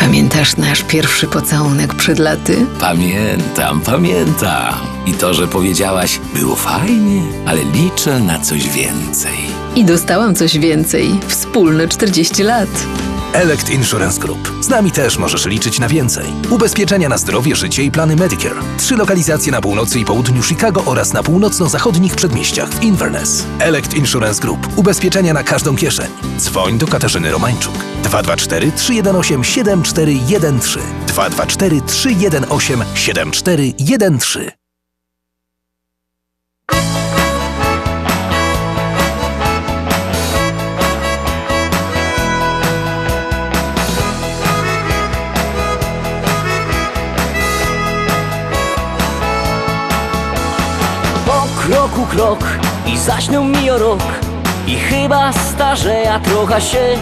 Pamiętasz nasz pierwszy pocałunek przed laty? Pamiętam, pamiętam. I to, że powiedziałaś, było fajnie, ale liczę na coś więcej. I dostałam coś więcej. Wspólne 40 lat. Elect Insurance Group. Z nami też możesz liczyć na więcej. Ubezpieczenia na zdrowie, życie i plany Medicare. 3 lokalizacje na północy i południu Chicago oraz na północno-zachodnich przedmieściach w Inverness. Elect Insurance Group. Ubezpieczenia na każdą kieszeń. Dzwoń do Katarzyny Romańczuk. 224-318-7413. 224-318-7413. Kroku krok i zaśnią mi o rok. I chyba starzeja trochę się.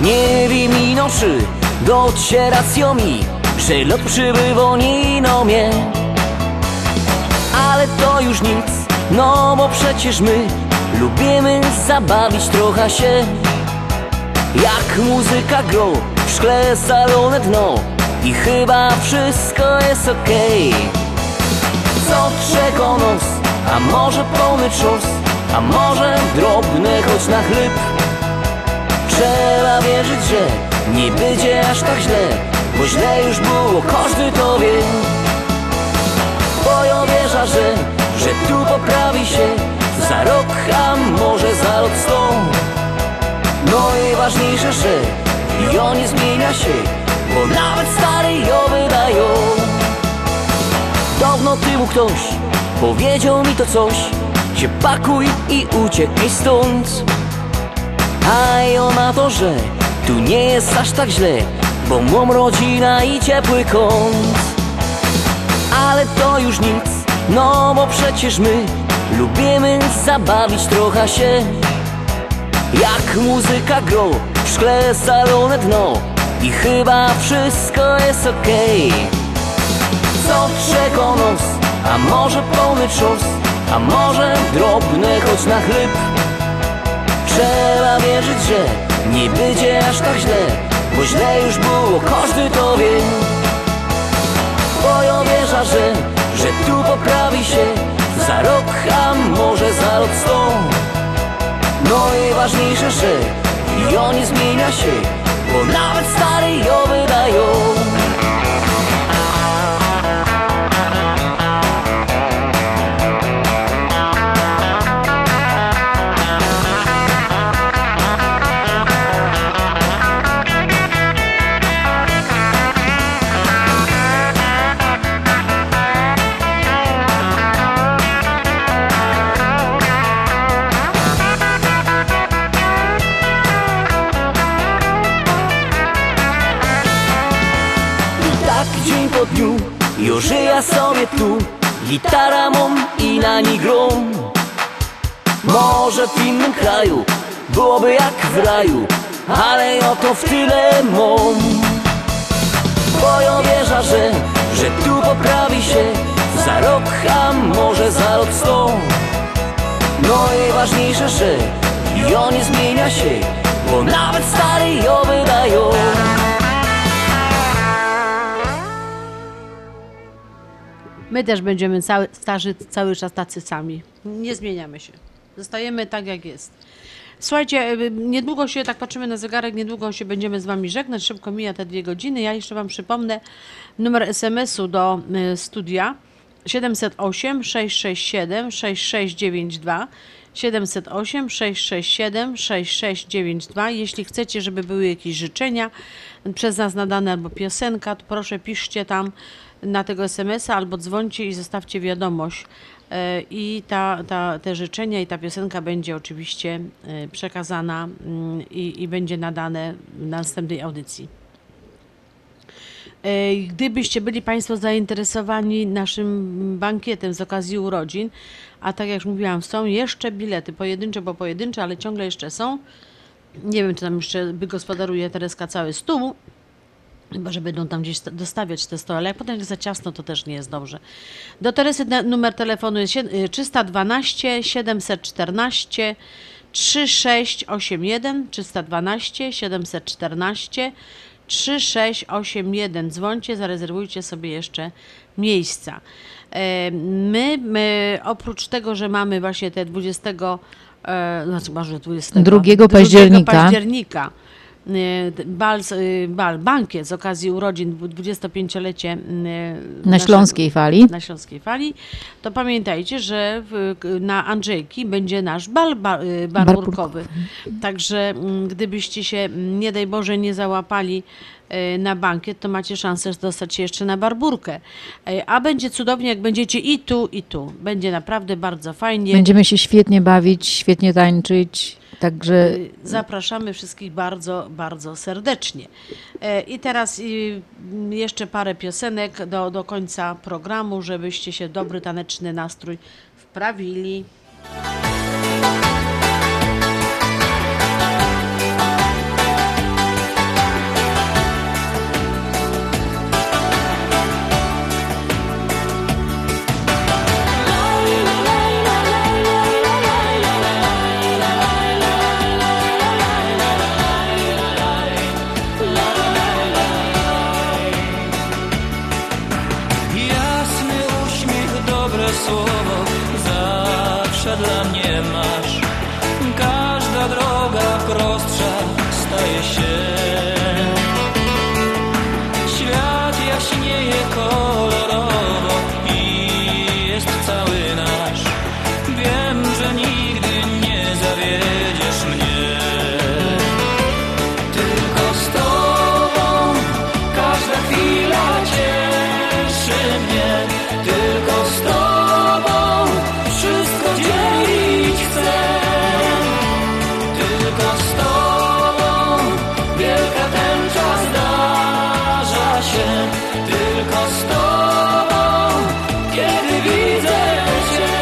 Nie wiem ino czy docieracją mi, że lot przybywo nino mnie. Ale to już nic, no bo przecież my lubimy zabawić trochę się. Jak muzyka gro, w szkle salone dno. I chyba wszystko jest okej. Co czego nos, a może pełny czos, a może drobny choć na chleb. Trzeba wierzyć, że nie będzie aż tak źle, bo źle już było, każdy to wie. Bo ja wierzę, że tu poprawi się za rok, a może za rok 100. No i ważniejsze, że jo nie zmienia się, bo nawet stary jo wydają. Dawno tymu ktoś powiedział mi to coś, się pakuj i uciekaj stąd. A ja na to, że tu nie jest aż tak źle, bo mam rodzina i ciepły kąt. Ale to już nic, no bo przecież my lubimy zabawić trochę się. Jak muzyka gro, w szkle salone dno. I chyba wszystko jest okej. Co czego nos, a może pełny czos, a może drobny choć na chleb. Trzeba wierzyć, że nie będzie aż tak źle, bo źle już było, każdy to wie. Bo ja wierzę, że tu poprawi się za rok, a może za rok 100. No i ważniejsze, że jo nie zmienia się, bo nawet stary jo wydają. Żyję sobie tu, gitara mam i na niej grom. Może w innym kraju byłoby jak w raju, ale ja to w tyle mam. Bo ja wierzę, że tu poprawi się za rok, a może za rok 100. No i ważniejsze, że ja nie zmienia się, bo nawet stary ją wydają. My też będziemy starzy cały czas tacy sami. Nie zmieniamy się. Zostajemy tak, jak jest. Słuchajcie, niedługo się, tak patrzymy na zegarek, niedługo się będziemy z wami żegnać. Szybko mija te 2 godziny. Ja jeszcze wam przypomnę numer SMS-u do studia. 708 667 6692. 708 667 6692. Jeśli chcecie, żeby były jakieś życzenia przez nas nadane albo piosenka, to proszę piszcie tam na tego SMS-a albo dzwońcie i zostawcie wiadomość. I te życzenia i ta piosenka będzie oczywiście przekazana i będzie nadane w następnej audycji. Gdybyście byli Państwo zainteresowani naszym bankietem z okazji urodzin, a tak jak już mówiłam, są jeszcze bilety pojedyncze, bo pojedyncze, ale ciągle jeszcze są. Nie wiem, czy tam jeszcze wygospodaruje Tereska cały stół. Chyba, że będą tam gdzieś dostawiać te stole, ale jak potem jest za ciasno, to też nie jest dobrze. Do Teresy numer telefonu jest 312 714 3681, 312 714 3681. Dzwońcie, zarezerwujcie sobie jeszcze miejsca. My oprócz tego, że mamy właśnie te 2 października bankiet z okazji urodzin 25-lecie na Śląskiej Fali, to pamiętajcie, że na Andrzejki będzie nasz bal burkowy. Także gdybyście się, nie daj Boże, nie załapali na bankiet, to macie szansę dostać się jeszcze na barburkę. A będzie cudownie, jak będziecie i tu, i tu. Będzie naprawdę bardzo fajnie. Będziemy się świetnie bawić, świetnie tańczyć. Także zapraszamy wszystkich bardzo, bardzo serdecznie. I teraz jeszcze parę piosenek do końca programu, żebyście się w dobry taneczny nastrój wprawili. Tylko z Tobą, kiedy widzę Cię.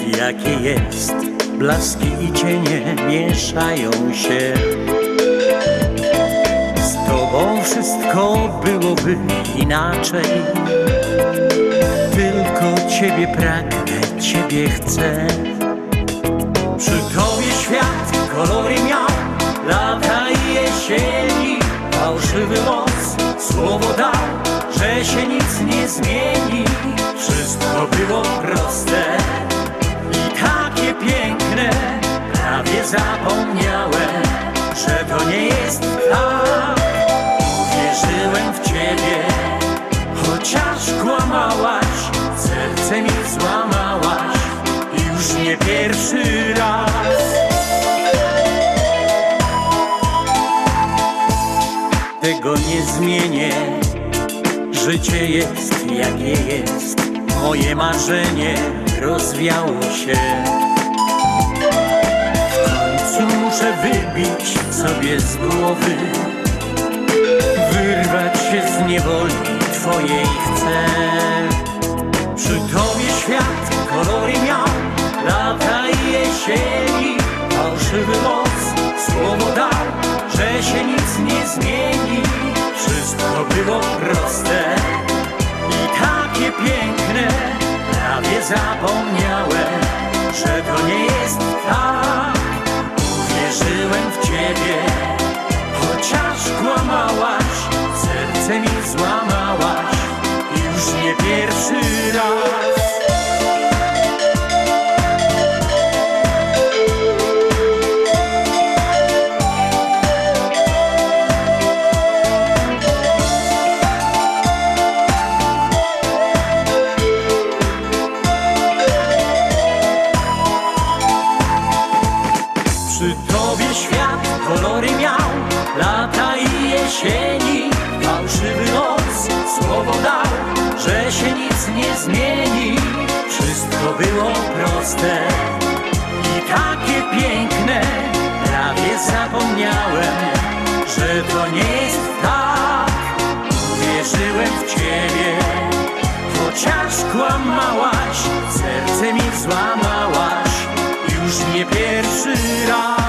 jest, jaki jest, blaski i cienie mieszają się. Z tobą wszystko byłoby inaczej, tylko ciebie pragnę, ciebie chcę. Przy tobie świat kolory miał, lata i jesieni, fałszywy moc, słowo dał, że się nic nie zmieni. Wszystko było proste i takie piękne, prawie zapomniałem, że to nie jest tak. Uwierzyłem w ciebie, chociaż kłamałaś, serce mi złamałaś już nie pierwszy raz. Tego nie zmienię, życie jest, jakie jest, moje marzenie rozwiało się. W końcu muszę wybić sobie z głowy, wyrwać się z niewoli twojej chcę. Przy tobie świat kolory miał, lata i jesieni, fałszywy los, słowo dał, że się nic nie zmieni. Wszystko było proste i takie piękne, prawie zapomniałem, że to nie jest tak. Uwierzyłem w ciebie, chociaż kłamałaś, serce mi złamałaś już nie pierwszy raz. Fałszywy los, słowo dał, że się nic nie zmieni. Wszystko było proste i takie piękne, prawie zapomniałem, że to nie jest tak. Uwierzyłem w ciebie, chociaż kłamałaś, serce mi złamałaś już nie pierwszy raz.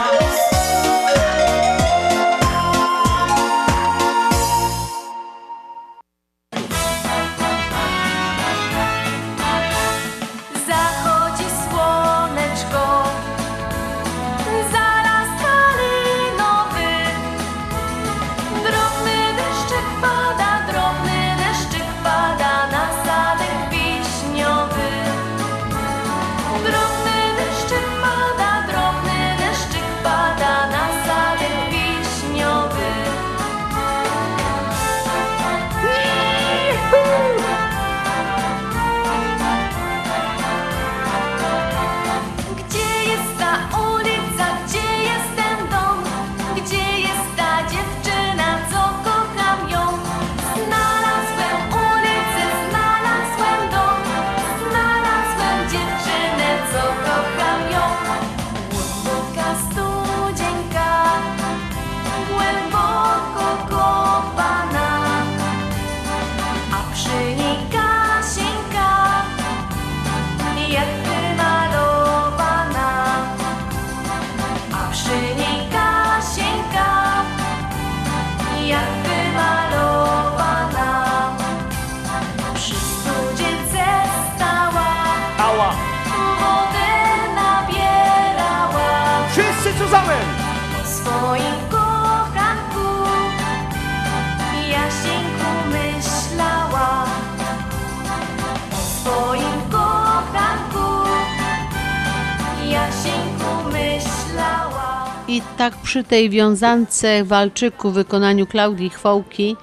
I tak przy tej wiązance walczyku w wykonaniu Klaudii Chwołki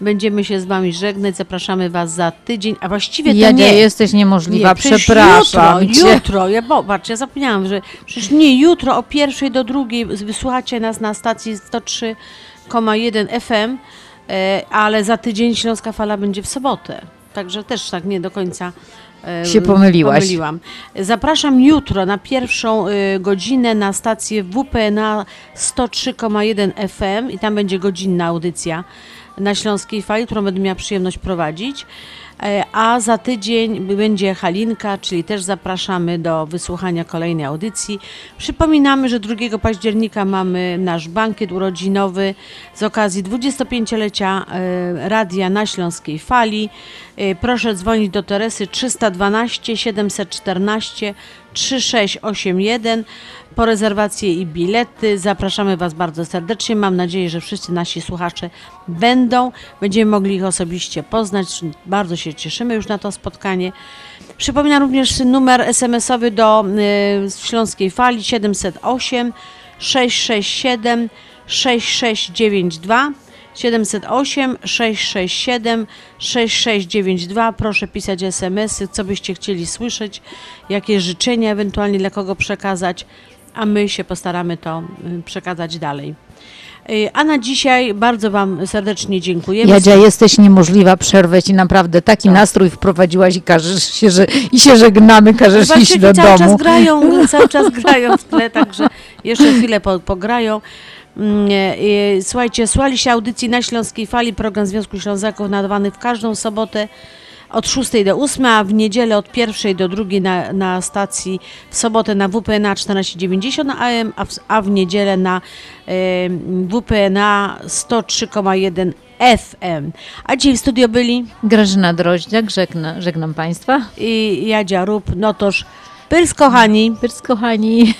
będziemy się z wami żegnać. Zapraszamy was za tydzień, a właściwie to Jadzia, nie jesteś niemożliwa, nie, przepraszam. Jutro, ja zapomniałam, że przecież nie jutro, o 1 do 2 wysłuchacie nas na stacji 103,1 FM, ale za tydzień Śląska Fala będzie w sobotę. Także też tak nie do końca się pomyliłam. Zapraszam jutro na 1 godzinę na stację WPNA 103,1 FM i tam będzie godzinna audycja Na Śląskiej Fali, którą będę miała przyjemność prowadzić. a za tydzień będzie Halinka, czyli też zapraszamy do wysłuchania kolejnej audycji. Przypominamy, że 2 października mamy nasz bankiet urodzinowy z okazji 25-lecia radia Na Śląskiej Fali. Proszę dzwonić do Teresy 312 714 3681 po rezerwacje i bilety. Zapraszamy Was bardzo serdecznie. Mam nadzieję, że wszyscy nasi słuchacze będziemy mogli ich osobiście poznać. Bardzo się cieszymy już na to spotkanie. Przypominam również numer SMS-owy do Śląskiej Fali 708 667 6692. 708 667 6692. Proszę pisać SMS-y, co byście chcieli słyszeć, jakie życzenia ewentualnie dla kogo przekazać, a my się postaramy to przekazać dalej. A na dzisiaj bardzo Wam serdecznie dziękujemy. Jadzia, jesteś niemożliwa, przerwę Ci naprawdę taki nastrój wprowadziłaś i każesz się, że żegnamy, każesz iść do domu. Cały czas grają w tle, także jeszcze chwilę pograją. Słuchajcie, słuchaliście audycji Na Śląskiej Fali, program Związku Ślązaków nadawany w każdą sobotę od 6 do 8, a w niedzielę od 1 do 2 na stacji, w sobotę na WPNA 1490 AM, a w niedzielę na WPNA 103,1 FM. A dzisiaj w studio byli Grażyna Droździak, żegnam Państwa, i Jadzia Rup. No toż, pyrs kochani.